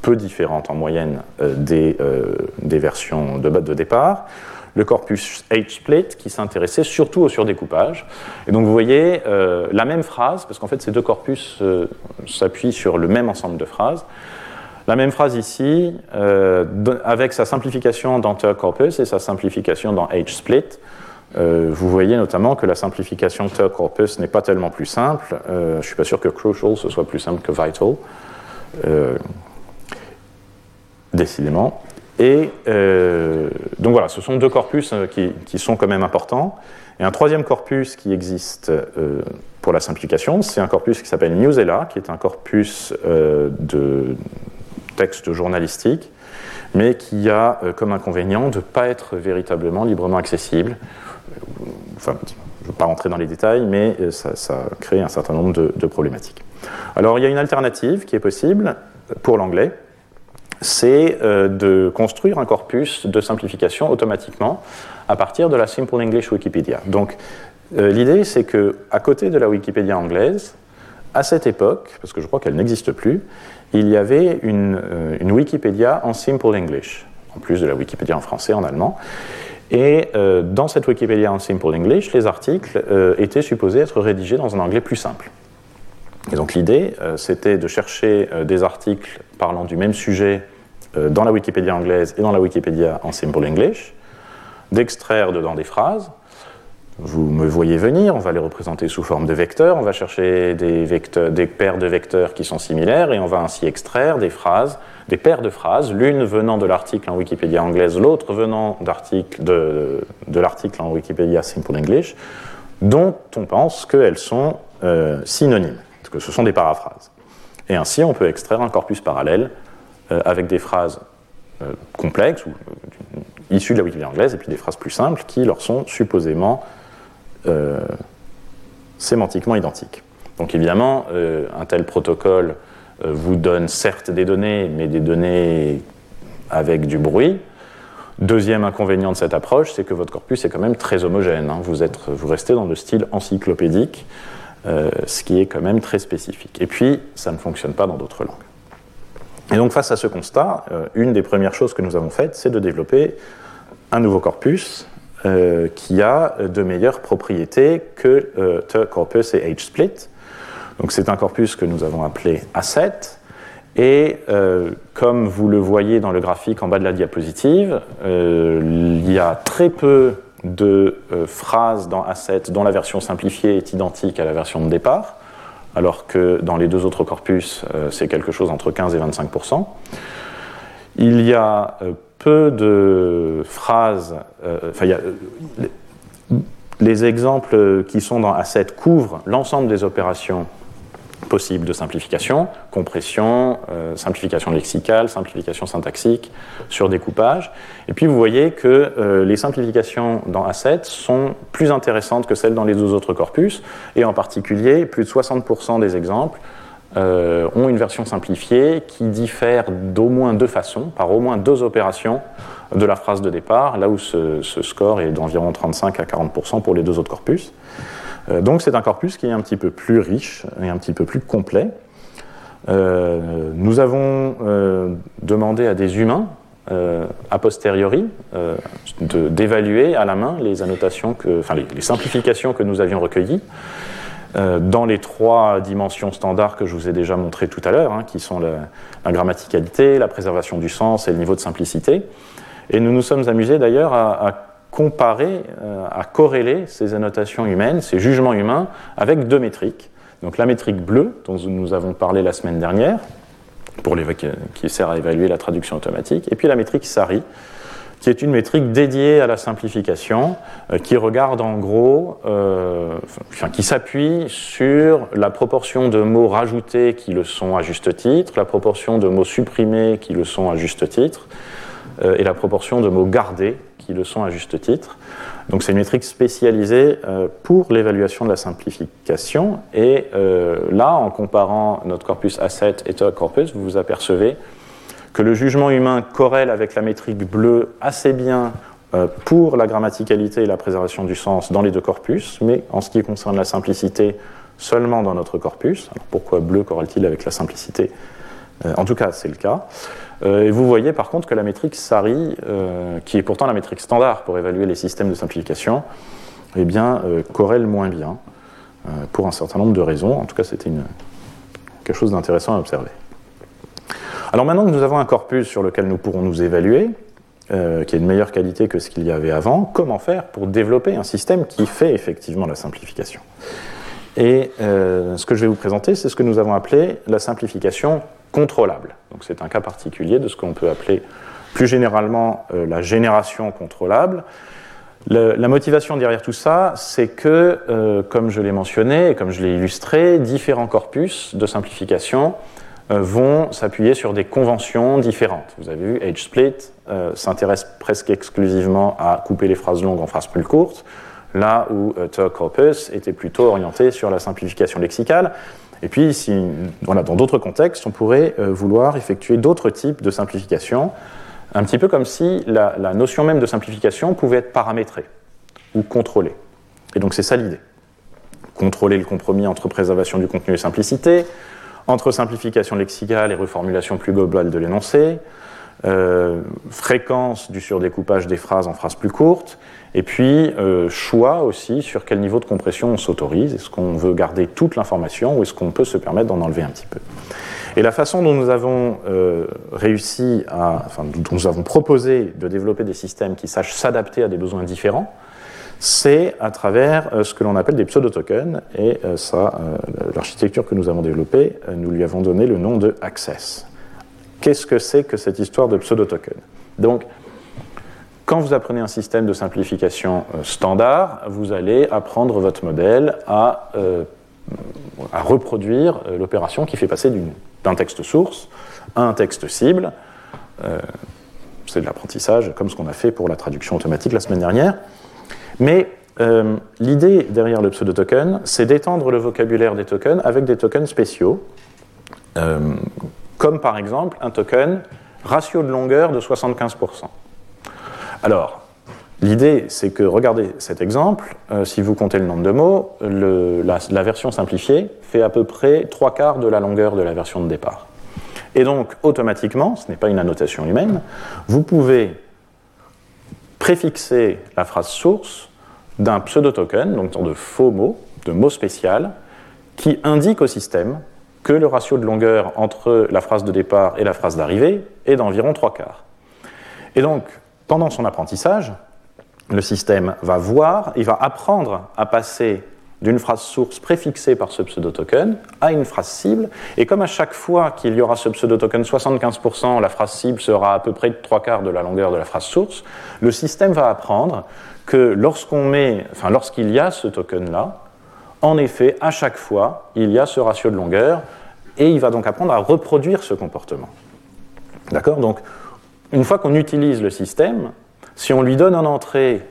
peu différentes en moyenne euh, des, euh, des versions de base de départ. Le corpus H-Split, qui s'intéressait surtout au surdécoupage. Et donc vous voyez euh, la même phrase, parce qu'en fait ces deux corpus euh, s'appuient sur le même ensemble de phrases. La même phrase ici, euh, avec sa simplification dans TurkCorpus et sa simplification dans H-Split. Euh, vous voyez notamment que la simplification TurkCorpus n'est pas tellement plus simple. Euh, je ne suis pas sûr que Crucial ce soit plus simple que Vital. Euh, décidément. Et euh, donc voilà, ce sont deux corpus qui, qui sont quand même importants. Et un troisième corpus qui existe euh, pour la simplification, c'est un corpus qui s'appelle Newsela, qui est un corpus euh, de texte journalistique, mais qui a euh, comme inconvénient de ne pas être véritablement librement accessible. Enfin, je ne veux pas rentrer dans les détails, mais ça, ça crée un certain nombre de, de problématiques. Alors il y a une alternative qui est possible pour l'anglais, c'est euh, de construire un corpus de simplification automatiquement à partir de la Simple English Wikipédia. Donc euh, l'idée c'est que à côté de la Wikipédia anglaise, à cette époque, parce que je crois qu'elle n'existe plus, il y avait une, euh, une Wikipédia en Simple English, en plus de la Wikipédia en français, en allemand. Et euh, dans cette Wikipédia en Simple English, les articles euh, étaient supposés être rédigés dans un anglais plus simple. Et donc l'idée, euh, c'était de chercher euh, des articles parlant du même sujet euh, dans la Wikipédia anglaise et dans la Wikipédia en Simple English, d'extraire dedans des phrases, Vous me voyez venir, on va les représenter sous forme de vecteurs, on va chercher des, vecteurs, des paires de vecteurs qui sont similaires et on va ainsi extraire des phrases, des paires de phrases, l'une venant de l'article en Wikipédia anglaise, l'autre venant d'article de, de l'article en Wikipédia Simple English, dont on pense qu'elles sont euh, synonymes, que ce sont des paraphrases. Et ainsi, on peut extraire un corpus parallèle euh, avec des phrases euh, complexes, ou, euh, issues de la Wikipédia anglaise, et puis des phrases plus simples qui leur sont supposément Euh, sémantiquement identiques. Donc évidemment, euh, un tel protocole euh, vous donne certes des données, mais des données avec du bruit. Deuxième inconvénient de cette approche, c'est que votre corpus est quand même très homogène. Hein. Vous êtes, vous restez dans le style encyclopédique, euh, ce qui est quand même très spécifique. Et puis, ça ne fonctionne pas dans d'autres langues. Et donc face à ce constat, euh, une des premières choses que nous avons faites, c'est de développer un nouveau corpus, Euh, qui a de meilleures propriétés que euh, TurkCorpus et H-Split. Donc c'est un corpus que nous avons appelé Asset, et euh, comme vous le voyez dans le graphique en bas de la diapositive, euh, il y a très peu de euh, phrases dans Asset dont la version simplifiée est identique à la version de départ, alors que dans les deux autres corpus, euh, c'est quelque chose entre quinze et vingt-cinq pour cent. Il y a euh, peu de phrases, euh, enfin, y a, les, les exemples qui sont dans Asset couvrent l'ensemble des opérations possibles de simplification, compression, euh, simplification lexicale, simplification syntaxique, surdécoupage. Et puis vous voyez que euh, les simplifications dans Asset sont plus intéressantes que celles dans les deux autres corpus, et en particulier, plus de soixante pour cent des exemples Euh, ont une version simplifiée qui diffère d'au moins deux façons, par au moins deux opérations de la phrase de départ, là où ce, ce score est d'environ trente-cinq à quarante pour cent pour les deux autres corpus. Euh, donc c'est un corpus qui est un petit peu plus riche et un petit peu plus complet. Euh, nous avons euh, demandé à des humains, euh, a posteriori, euh, de, d'évaluer à la main les annotations, que, enfin les, les simplifications que nous avions recueillies, dans les trois dimensions standards que je vous ai déjà montrées tout à l'heure, hein, qui sont la, la grammaticalité, la préservation du sens et le niveau de simplicité. Et nous nous sommes amusés d'ailleurs à, à comparer, euh, à corréler ces annotations humaines, ces jugements humains, avec deux métriques. Donc la métrique bleue, dont nous avons parlé la semaine dernière, pour les, qui sert à évaluer la traduction automatique, et puis la métrique SARI, qui est une métrique dédiée à la simplification, euh, qui regarde en gros, euh, enfin, qui s'appuie sur la proportion de mots rajoutés qui le sont à juste titre, la proportion de mots supprimés qui le sont à juste titre, euh, et la proportion de mots gardés qui le sont à juste titre. Donc c'est une métrique spécialisée euh, pour l'évaluation de la simplification, et euh, là, en comparant notre corpus Asset et TurkCorpus, vous vous apercevez que le jugement humain corrèle avec la métrique bleue assez bien euh, pour la grammaticalité et la préservation du sens dans les deux corpus, mais en ce qui concerne la simplicité, seulement dans notre corpus. Alors pourquoi bleu corrèle-t-il avec la simplicité ? euh, En tout cas, c'est le cas. Euh, et vous voyez par contre que la métrique SARI, euh, qui est pourtant la métrique standard pour évaluer les systèmes de simplification, eh bien, euh, corrèle moins bien, euh, pour un certain nombre de raisons. En tout cas, c'était une... quelque chose d'intéressant à observer. Alors maintenant que nous avons un corpus sur lequel nous pourrons nous évaluer, euh, qui est de meilleure qualité que ce qu'il y avait avant, comment faire pour développer un système qui fait effectivement la simplification ? Et euh, ce que je vais vous présenter, c'est ce que nous avons appelé la simplification contrôlable. Donc c'est un cas particulier de ce qu'on peut appeler plus généralement euh, la génération contrôlable. Le, la motivation derrière tout ça, c'est que, euh, comme je l'ai mentionné et comme je l'ai illustré, différents corpus de simplification vont s'appuyer sur des conventions différentes. Vous avez vu, H-Split euh, s'intéresse presque exclusivement à couper les phrases longues en phrases plus courtes, là où euh, TurkCorpus était plutôt orienté sur la simplification lexicale. Et puis, si, voilà, dans d'autres contextes, on pourrait euh, vouloir effectuer d'autres types de simplification, un petit peu comme si la, la notion même de simplification pouvait être paramétrée ou contrôlée. Et donc c'est ça l'idée. Contrôler le compromis entre préservation du contenu et simplicité, entre simplification lexicale et reformulation plus globale de l'énoncé, euh, fréquence du surdécoupage des phrases en phrases plus courtes, et puis euh, choix aussi sur quel niveau de compression on s'autorise, est-ce qu'on veut garder toute l'information ou est-ce qu'on peut se permettre d'en enlever un petit peu. Et la façon dont nous avons euh, réussi à, enfin, dont nous avons proposé de développer des systèmes qui sachent s'adapter à des besoins différents, c'est à travers euh, ce que l'on appelle des pseudo-tokens, et euh, ça, euh, l'architecture que nous avons développée, euh, nous lui avons donné le nom de Access. Qu'est-ce que c'est que cette histoire de pseudo-token ? Donc, quand vous apprenez un système de simplification euh, standard, vous allez apprendre votre modèle à, euh, à reproduire euh, l'opération qui fait passer d'un texte source à un texte cible. Euh, c'est de l'apprentissage, comme ce qu'on a fait pour la traduction automatique la semaine dernière. Mais euh, l'idée derrière le pseudo-token, c'est d'étendre le vocabulaire des tokens avec des tokens spéciaux, euh, comme par exemple un token ratio de longueur de soixante-quinze pour cent. Alors, l'idée, c'est que, regardez cet exemple, euh, si vous comptez le nombre de mots, le, la, la version simplifiée fait à peu près trois quarts de la longueur de la version de départ. Et donc, automatiquement, ce n'est pas une annotation humaine, vous pouvez préfixer la phrase source d'un pseudo-token, donc de faux mots, de mots spécial, qui indique au système que le ratio de longueur entre la phrase de départ et la phrase d'arrivée est d'environ trois quarts. Et donc, pendant son apprentissage, le système va voir, il va apprendre à passer d'une phrase source préfixée par ce pseudo-token à une phrase cible, et comme à chaque fois qu'il y aura ce pseudo-token soixante-quinze pour cent, la phrase cible sera à peu près de trois quarts de la longueur de la phrase source, le système va apprendre que lorsqu'on met, enfin, lorsqu'il y a ce token-là, en effet, à chaque fois, il y a ce ratio de longueur, et il va donc apprendre à reproduire ce comportement. D'accord ? Donc, une fois qu'on utilise le système, si on lui donne en entrée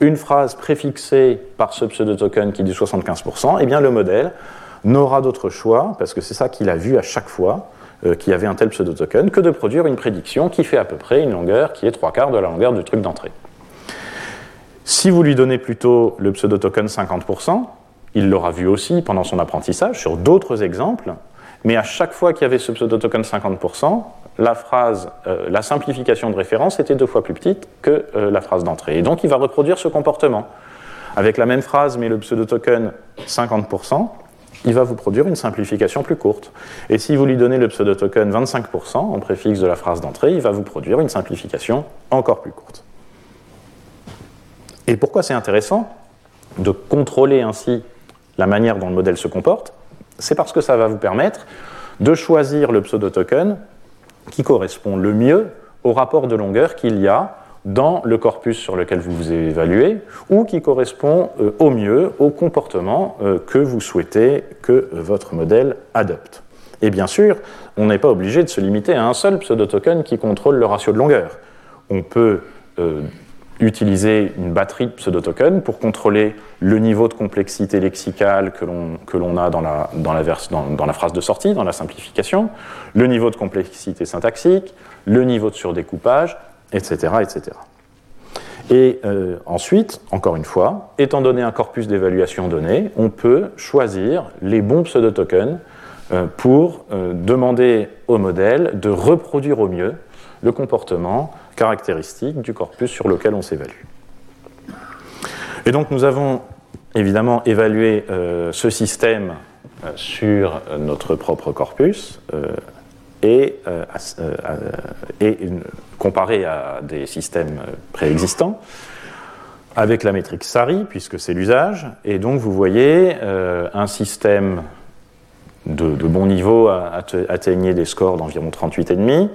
une phrase préfixée par ce pseudo-token qui dit soixante-quinze pour cent, eh bien le modèle n'aura d'autre choix, parce que c'est ça qu'il a vu à chaque fois euh, qu'il y avait un tel pseudo-token, que de produire une prédiction qui fait à peu près une longueur qui est trois quarts de la longueur du truc d'entrée. Si vous lui donnez plutôt le pseudo-token cinquante pour cent, il l'aura vu aussi pendant son apprentissage sur d'autres exemples, mais à chaque fois qu'il y avait ce pseudo-token cinquante pour cent, la phrase, euh, la simplification de référence était deux fois plus petite que euh, la phrase d'entrée. Et donc, il va reproduire ce comportement. Avec la même phrase, mais le pseudo-token cinquante pour cent, il va vous produire une simplification plus courte. Et si vous lui donnez le pseudo-token vingt-cinq pour cent, en préfixe de la phrase d'entrée, il va vous produire une simplification encore plus courte. Et pourquoi c'est intéressant de contrôler ainsi la manière dont le modèle se comporte ? C'est parce que ça va vous permettre de choisir le pseudo-token qui correspond le mieux au rapport de longueur qu'il y a dans le corpus sur lequel vous vous évaluez, ou qui correspond euh, au mieux au comportement euh, que vous souhaitez que votre modèle adopte. Et bien sûr, on n'est pas obligé de se limiter à un seul pseudo-token qui contrôle le ratio de longueur. On peut euh, utiliser une batterie de pseudo-tokens pour contrôler le niveau de complexité lexicale que l'on, que l'on a dans la, dans, la verse, dans, dans la phrase de sortie, dans la simplification, le niveau de complexité syntaxique, le niveau de surdécoupage, et cetera et cetera. Et euh, ensuite, encore une fois, étant donné un corpus d'évaluation donné, on peut choisir les bons pseudo-tokens euh, pour euh, demander au modèle de reproduire au mieux le comportement caractéristique du corpus sur lequel on s'évalue. Et donc nous avons évidemment évalué euh, ce système euh, sur notre propre corpus euh, et, euh, euh, et une, comparé à des systèmes préexistants avec la métrique SARI, puisque c'est l'usage, et donc vous voyez euh, un système de, de bon niveau a, a atteignait des scores d'environ trente-huit virgule cinq,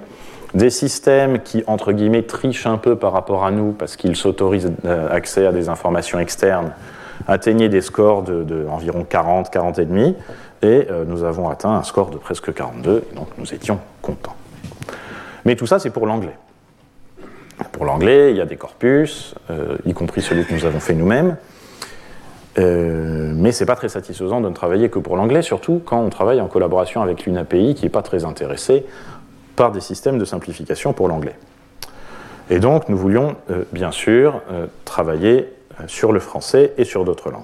des systèmes qui, entre guillemets, trichent un peu par rapport à nous parce qu'ils s'autorisent accès à des informations externes, atteignaient des scores de, de environ quarante, quarante virgule cinq, et euh, nous avons atteint un score de presque quarante-deux, et donc nous étions contents. Mais tout ça, c'est pour l'anglais. Pour l'anglais, il y a des corpus, euh, y compris celui que nous avons fait nous-mêmes, euh, mais c'est pas très satisfaisant de ne travailler que pour l'anglais, surtout quand on travaille en collaboration avec l'U N A P I qui n'est pas très intéressée par des systèmes de simplification pour l'anglais. Et donc, nous voulions, euh, bien sûr, euh, travailler sur le français et sur d'autres langues.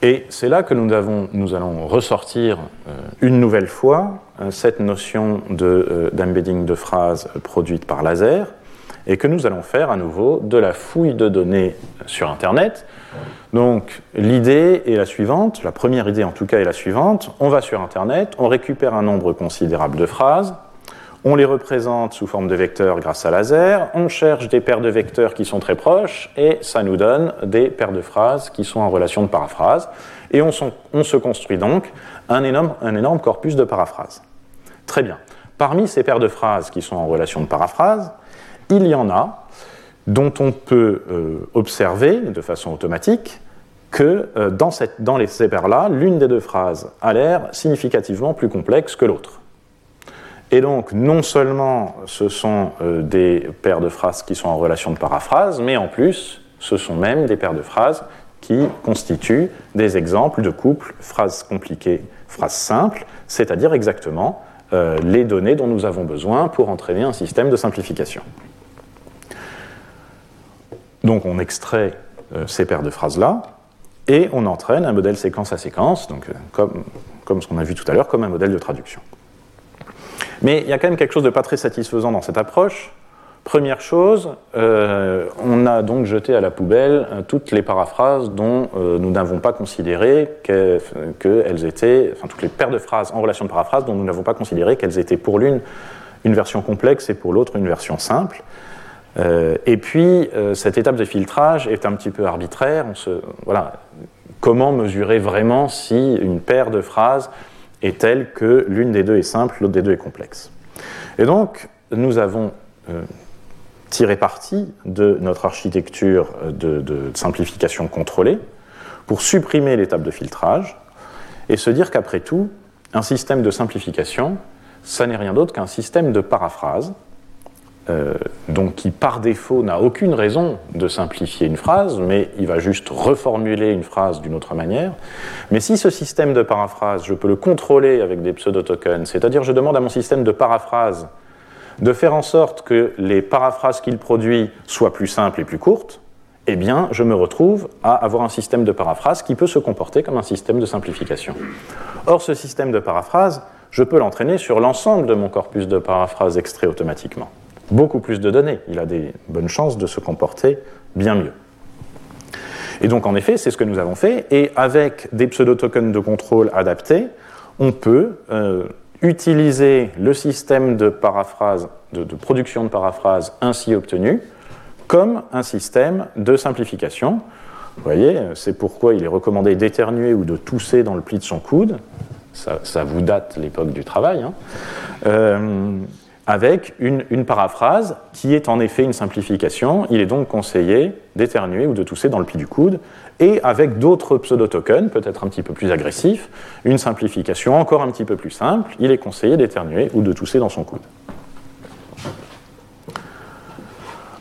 Et c'est là que nous, avons, nous allons ressortir euh, une nouvelle fois euh, cette notion de, euh, d'embedding de phrases produite par LASER, et que nous allons faire à nouveau de la fouille de données sur Internet. Donc l'idée est la suivante, la première idée en tout cas est la suivante, on va sur Internet, on récupère un nombre considérable de phrases, on les représente sous forme de vecteurs grâce à laser, on cherche des paires de vecteurs qui sont très proches et ça nous donne des paires de phrases qui sont en relation de paraphrase et on, son, on se construit donc un énorme, un énorme corpus de paraphrases. Très bien. Parmi ces paires de phrases qui sont en relation de paraphrase, il y en a dont on peut euh, observer de façon automatique que euh, dans, cette, dans ces paires-là, l'une des deux phrases a l'air significativement plus complexe que l'autre. Et donc, non seulement ce sont euh, des paires de phrases qui sont en relation de paraphrase, mais en plus, ce sont même des paires de phrases qui constituent des exemples de couples phrases compliquées, phrases simples, c'est-à-dire exactement euh, les données dont nous avons besoin pour entraîner un système de simplification. Donc, on extrait euh, ces paires de phrases-là et on entraîne un modèle séquence à séquence, donc, euh, comme, comme ce qu'on a vu tout à l'heure, comme un modèle de traduction. Mais il y a quand même quelque chose de pas très satisfaisant dans cette approche. Première chose, euh, on a donc jeté à la poubelle toutes les paraphrases dont euh, nous n'avons pas considéré qu'elles que étaient, enfin toutes les paires de phrases en relation de paraphrases dont nous n'avons pas considéré qu'elles étaient pour l'une une version complexe et pour l'autre une version simple. Euh, et puis euh, cette étape de filtrage est un petit peu arbitraire. On se, voilà, comment mesurer vraiment si une paire de phrases est telle que l'une des deux est simple, l'autre des deux est complexe. Et donc, nous avons euh, tiré parti de notre architecture de, de simplification contrôlée pour supprimer l'étape de filtrage et se dire qu'après tout, un système de simplification, ça n'est rien d'autre qu'un système de paraphrase, euh, donc qui par défaut n'a aucune raison de simplifier une phrase, mais il va juste reformuler une phrase d'une autre manière. Mais si ce système de paraphrase, je peux le contrôler avec des pseudo-tokens, c'est-à-dire je demande à mon système de paraphrase de faire en sorte que les paraphrases qu'il produit soient plus simples et plus courtes, eh bien je me retrouve à avoir un système de paraphrase qui peut se comporter comme un système de simplification. Or ce système de paraphrase, je peux l'entraîner sur l'ensemble de mon corpus de paraphrases extrait automatiquement. Beaucoup plus de données, il a des bonnes chances de se comporter bien mieux. Et donc en effet, c'est ce que nous avons fait, et avec des pseudo-tokens de contrôle adaptés, on peut euh, utiliser le système de paraphrase, de, de production de paraphrase ainsi obtenu, comme un système de simplification. Vous voyez, c'est pourquoi il est recommandé d'éternuer ou de tousser dans le pli de son coude, ça, ça vous date l'époque du travail, hein. Euh, avec une, une paraphrase qui est en effet une simplification. Il est donc conseillé d'éternuer ou de tousser dans le pli du coude, et avec d'autres pseudo-tokens, peut-être un petit peu plus agressifs, une simplification encore un petit peu plus simple, il est conseillé d'éternuer ou de tousser dans son coude.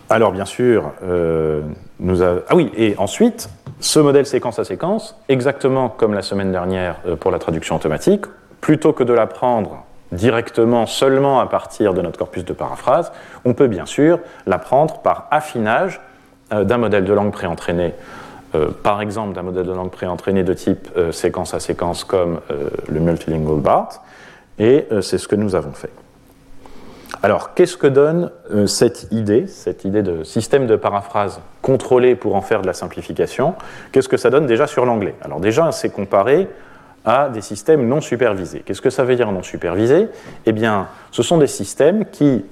Alors bien sûr, euh, nous a... ah oui, et ensuite, ce modèle séquence à séquence, exactement comme la semaine dernière pour la traduction automatique, plutôt que de l'apprendre directement, seulement à partir de notre corpus de paraphrase, on peut bien sûr l'apprendre par affinage d'un modèle de langue préentraîné, euh, par exemple d'un modèle de langue préentraîné de type euh, séquence à séquence comme euh, le multilingual BART, et euh, c'est ce que nous avons fait. Alors, qu'est-ce que donne euh, cette idée, cette idée de système de paraphrase contrôlé pour en faire de la simplification? Qu'est-ce que ça donne déjà sur l'anglais? Alors déjà, c'est comparé à des systèmes non supervisés. Qu'est-ce que ça veut dire non supervisé? Eh bien, ce sont des systèmes qui,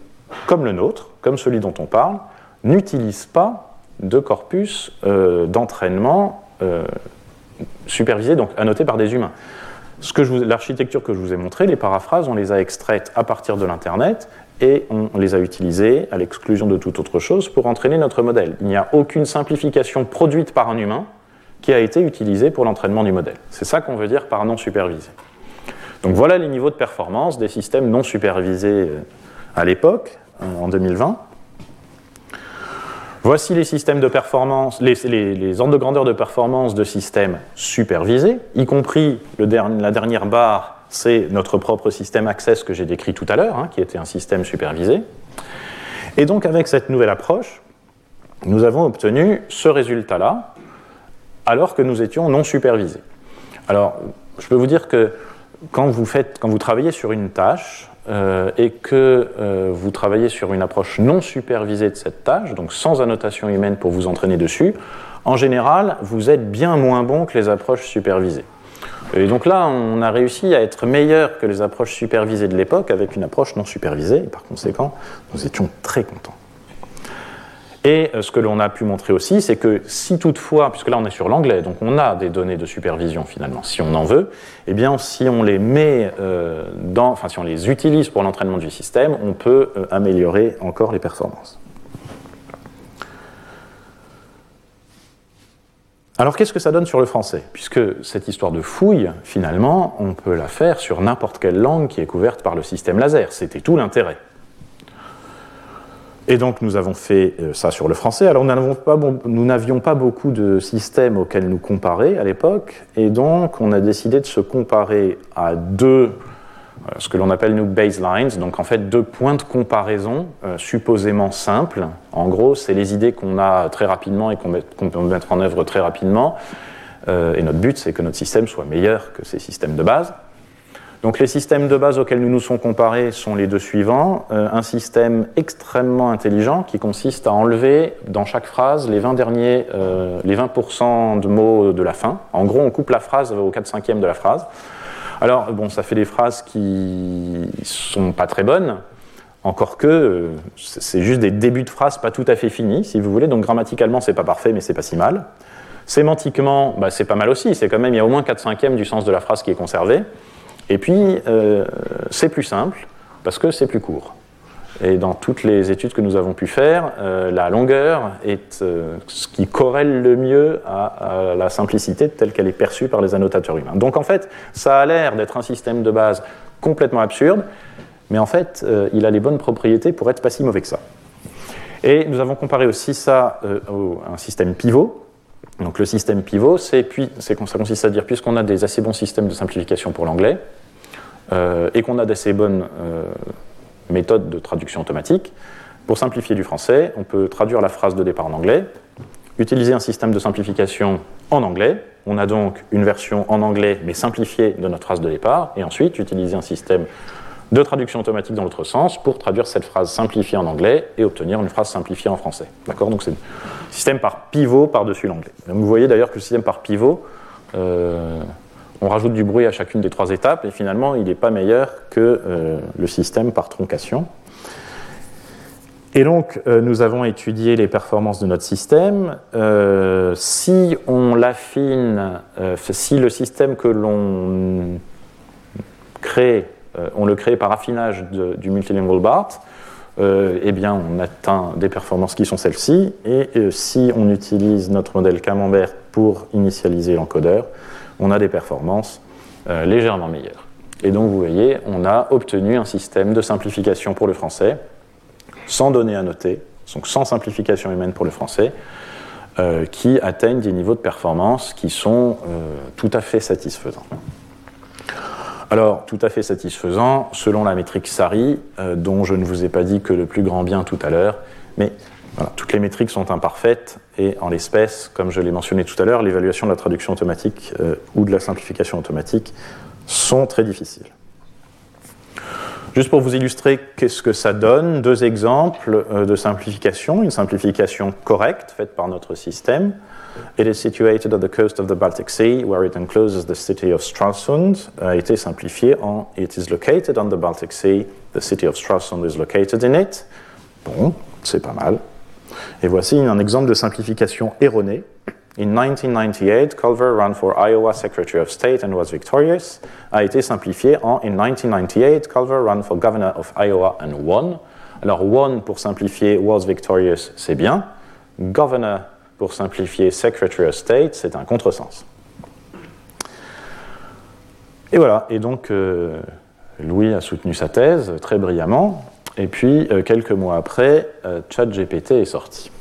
comme le nôtre, comme celui dont on parle, n'utilisent pas de corpus euh, d'entraînement euh, supervisé, donc annoté par des humains. Ce que je vous, l'architecture que je vous ai montrée, les paraphrases, on les a extraites à partir de l'Internet et on les a utilisées à l'exclusion de toute autre chose pour entraîner notre modèle. Il n'y a aucune simplification produite par un humain qui a été utilisé pour l'entraînement du modèle. C'est ça qu'on veut dire par non supervisé. Donc voilà les niveaux de performance des systèmes non supervisés à l'époque, en deux mille vingt. Voici les systèmes de performance, les, les, les ordres de grandeur de performance de systèmes supervisés, y compris le dernier, la dernière barre, c'est notre propre système Access que j'ai décrit tout à l'heure, hein, qui était un système supervisé. Et donc avec cette nouvelle approche, nous avons obtenu ce résultat-là, alors que nous étions non supervisés. Alors, je peux vous dire que quand vous faites, quand vous travaillez sur une tâche, euh, et que euh, vous travaillez sur une approche non supervisée de cette tâche, donc sans annotation humaine pour vous entraîner dessus, en général, vous êtes bien moins bon que les approches supervisées. Et donc là, on a réussi à être meilleur que les approches supervisées de l'époque avec une approche non supervisée, et par conséquent, nous étions très contents. Et ce que l'on a pu montrer aussi, c'est que si toutefois, puisque là on est sur l'anglais, donc on a des données de supervision finalement, si on en veut, eh bien si on les met euh, dans, enfin si on les utilise pour l'entraînement du système, on peut euh, améliorer encore les performances. Alors qu'est-ce que ça donne sur le français ? Puisque cette histoire de fouille, finalement, on peut la faire sur n'importe quelle langue qui est couverte par le système laser. C'était tout l'intérêt. Et donc nous avons fait ça sur le français. Alors nous n'avions pas beaucoup de systèmes auxquels nous comparer à l'époque, et donc on a décidé de se comparer à deux, ce que l'on appelle nous baselines, donc en fait deux points de comparaison euh, supposément simples. En gros, c'est les idées qu'on a très rapidement et qu'on, met, qu'on peut mettre en œuvre très rapidement, euh, et notre but c'est que notre système soit meilleur que ces systèmes de base. Donc les systèmes de base auxquels nous nous sommes comparés sont les deux suivants. Euh, un système extrêmement intelligent qui consiste à enlever dans chaque phrase les vingt derniers, euh, les vingt pour cent de mots de la fin. En gros, on coupe la phrase au quatre cinquièmes de la phrase. Alors bon, ça fait des phrases qui sont pas très bonnes, encore que euh, c'est juste des débuts de phrases pas tout à fait finis, si vous voulez. Donc grammaticalement, c'est pas parfait, mais c'est pas si mal. Sémantiquement, bah, c'est pas mal aussi. C'est quand même, il y a au moins quatre cinquièmes du sens de la phrase qui est conservé. Et puis, euh, c'est plus simple, parce que c'est plus court. Et dans toutes les études que nous avons pu faire, euh, la longueur est euh, ce qui corrèle le mieux à, à la simplicité telle qu'elle est perçue par les annotateurs humains. Donc en fait, ça a l'air d'être un système de base complètement absurde, mais en fait, euh, il a les bonnes propriétés pour être pas si mauvais que ça. Et nous avons comparé aussi ça euh, au, à un système pivot. Donc le système pivot, c'est, puis, c'est ça consiste à dire, puisqu'on a des assez bons systèmes de simplification pour l'anglais, euh, et qu'on a d'assez bonnes euh, méthodes de traduction automatique, pour simplifier du français, on peut traduire la phrase de départ en anglais, utiliser un système de simplification en anglais, on a donc une version en anglais, mais simplifiée de notre phrase de départ, et ensuite utiliser un système de traduction automatique dans l'autre sens pour traduire cette phrase simplifiée en anglais et obtenir une phrase simplifiée en français. D'accord ? Donc c'est le système par pivot par-dessus l'anglais. Donc vous voyez d'ailleurs que le système par pivot, euh, on rajoute du bruit à chacune des trois étapes et finalement il n'est pas meilleur que euh, le système par troncation. Et donc euh, nous avons étudié les performances de notre système. Euh, si on l'affine, euh, si le système que l'on crée on le crée par affinage de, du multilingual BART, euh, eh bien on atteint des performances qui sont celles-ci, et euh, si on utilise notre modèle Camembert pour initialiser l'encodeur, on a des performances euh, légèrement meilleures. Et donc vous voyez, on a obtenu un système de simplification pour le français, sans données à noter, donc sans simplification humaine pour le français, euh, qui atteignent des niveaux de performance qui sont euh, tout à fait satisfaisants. Alors, tout à fait satisfaisant, selon la métrique SARI, euh, dont je ne vous ai pas dit que le plus grand bien tout à l'heure, mais voilà, toutes les métriques sont imparfaites, et en l'espèce, comme je l'ai mentionné tout à l'heure, l'évaluation de la traduction automatique euh, ou de la simplification automatique sont très difficiles. Juste pour vous illustrer qu'est-ce que ça donne, deux exemples euh, de simplification, une simplification correcte, faite par notre système. It is situated at the coast of the Baltic Sea, where it encloses the city of Stralsund, a été simplifié en It is located on the Baltic Sea, the city of Stralsund is located in it. Bon, c'est pas mal. Et voici un exemple de simplification erronée. In nineteen ninety-eight, Culver ran for Iowa Secretary of State and was victorious, a été simplifié en In nineteen ninety-eight, Culver ran for Governor of Iowa and won. Alors, won pour simplifier was victorious, c'est bien. Governor pour simplifier Secretary of State, c'est un contresens. Et voilà, et donc euh, Louis a soutenu sa thèse très brillamment, et puis euh, quelques mois après, euh, ChatGPT est sorti.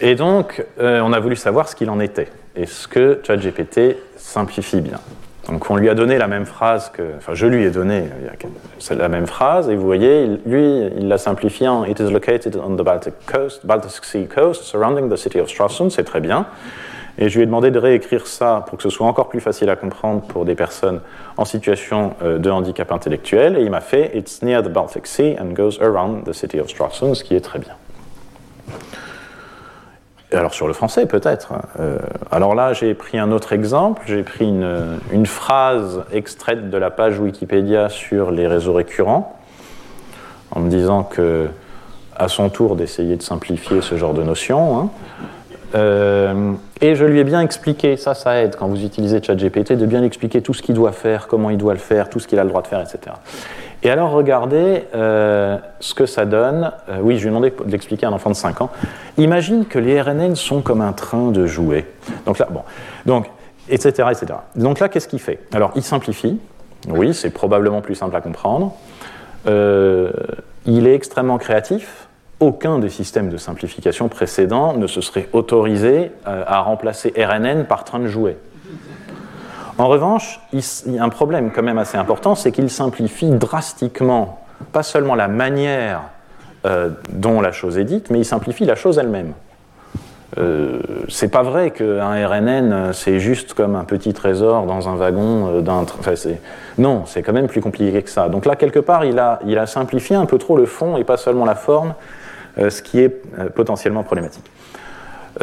Et donc, euh, on a voulu savoir ce qu'il en était. Est-ce que ChatGPT simplifie bien ? Donc on lui a donné la même phrase que... Enfin, je lui ai donné c'est la même phrase, et vous voyez, lui, il l'a simplifié en « It is located on the Baltic, coast, Baltic Sea coast, surrounding the city of Stralsund », c'est très bien. Et je lui ai demandé de réécrire ça pour que ce soit encore plus facile à comprendre pour des personnes en situation de handicap intellectuel. Et il m'a fait « It's near the Baltic Sea and goes around the city of Stralsund », ce qui est très bien. Alors sur le français, peut-être. Euh, alors là, j'ai pris un autre exemple. J'ai pris une, une phrase extraite de la page Wikipédia sur les réseaux récurrents, en me disant que, à son tour, d'essayer de simplifier ce genre de notion. Hein. Euh, et je lui ai bien expliqué, ça, ça aide quand vous utilisez ChatGPT, de bien expliquer tout ce qu'il doit faire, comment il doit le faire, tout ce qu'il a le droit de faire, et cetera. Et alors, regardez euh, ce que ça donne. Euh, oui, je lui ai demandé de l'expliquer à un enfant de cinq ans. Imagine que les R N N sont comme un train de jouets. Donc là, bon. Donc, et cetera, et cetera. Donc là, qu'est-ce qu'il fait ? Alors, il simplifie. Oui, c'est probablement plus simple à comprendre. Euh, il est extrêmement créatif. Aucun des systèmes de simplification précédents ne se serait autorisé euh, à remplacer R N N par train de jouets. En revanche, il y a un problème quand même assez important, c'est qu'il simplifie drastiquement, pas seulement la manière euh, dont la chose est dite, mais il simplifie la chose elle-même. Euh, c'est pas vrai qu'un R N N, c'est juste comme un petit trésor dans un wagon euh, d'un... Enfin, c'est... Non, c'est quand même plus compliqué que ça. Donc là, quelque part, il a, il a simplifié un peu trop le fond et pas seulement la forme, euh, ce qui est euh, potentiellement problématique.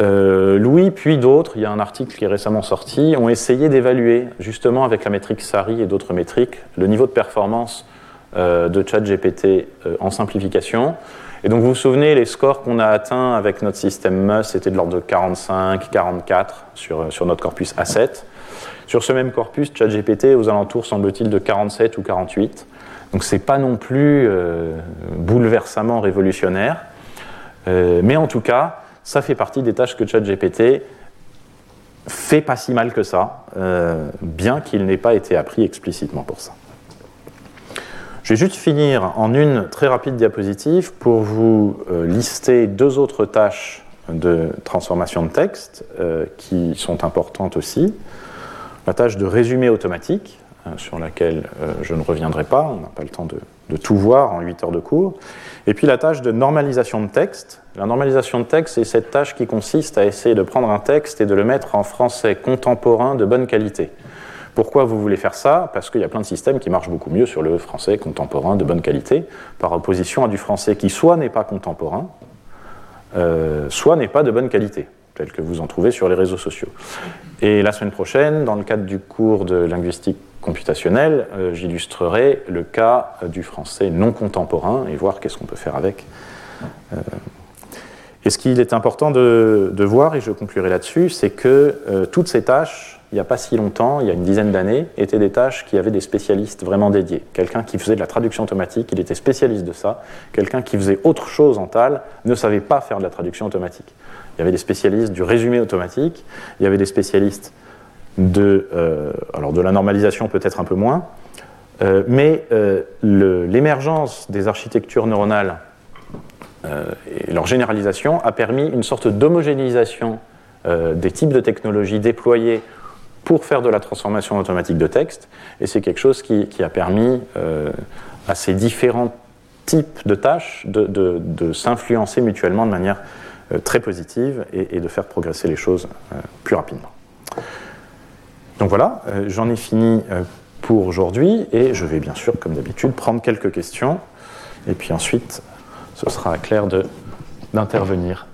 Euh, Louis, puis d'autres, il y a un article qui est récemment sorti, ont essayé d'évaluer, justement avec la métrique SARI et d'autres métriques, le niveau de performance euh, de ChatGPT euh, en simplification. Et donc vous vous souvenez, les scores qu'on a atteints avec notre système MUSS étaient de l'ordre de quarante-cinq, quarante-quatre sur, sur notre corpus Asset. Sur ce même corpus, ChatGPT aux alentours semble-t-il de quarante-sept ou quarante-huit. Donc c'est pas non plus euh, bouleversamment révolutionnaire. Euh, mais en tout cas, ça fait partie des tâches que ChatGPT fait pas si mal que ça, euh, bien qu'il n'ait pas été appris explicitement pour ça. Je vais juste finir en une très rapide diapositive pour vous euh, lister deux autres tâches de transformation de texte euh, qui sont importantes aussi. La tâche de résumé automatique, euh, sur laquelle euh, je ne reviendrai pas, on n'a pas le temps de, de tout voir en huit heures de cours. Et puis la tâche de normalisation de texte. La normalisation de texte, c'est cette tâche qui consiste à essayer de prendre un texte et de le mettre en français contemporain de bonne qualité. Pourquoi vous voulez faire ça ? Parce qu'il y a plein de systèmes qui marchent beaucoup mieux sur le français contemporain de bonne qualité, par opposition à du français qui soit n'est pas contemporain, euh, soit n'est pas de bonne qualité, tel que vous en trouvez sur les réseaux sociaux. Et la semaine prochaine, dans le cadre du cours de linguistique computationnelle, euh, j'illustrerai le cas du français non contemporain et voir qu'est-ce qu'on peut faire avec. Euh, et ce qu'il est important de, de voir, et je conclurai là-dessus, c'est que euh, toutes ces tâches, il n'y a pas si longtemps, il y a une dizaine d'années, étaient des tâches qui avaient des spécialistes vraiment dédiés. Quelqu'un qui faisait de la traduction automatique, il était spécialiste de ça. Quelqu'un qui faisait autre chose en T A L ne savait pas faire de la traduction automatique. Il y avait des spécialistes du résumé automatique, il y avait des spécialistes de, euh, alors de la normalisation peut-être un peu moins, euh, mais euh, le, l'émergence des architectures neuronales euh, et leur généralisation a permis une sorte d'homogénéisation euh, des types de technologies déployées pour faire de la transformation automatique de texte, et c'est quelque chose qui, qui a permis euh, à ces différents types de tâches de, de, de s'influencer mutuellement de manière euh, très positive et, et de faire progresser les choses euh, plus rapidement. Donc voilà, euh, j'en ai fini euh, pour aujourd'hui, et je vais bien sûr, comme d'habitude, prendre quelques questions, et puis ensuite, ce sera à Claire de, d'intervenir.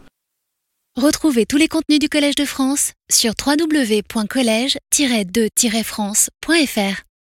Retrouvez tous les contenus du Collège de France sur w w w point collège tiret de tiret france point f r.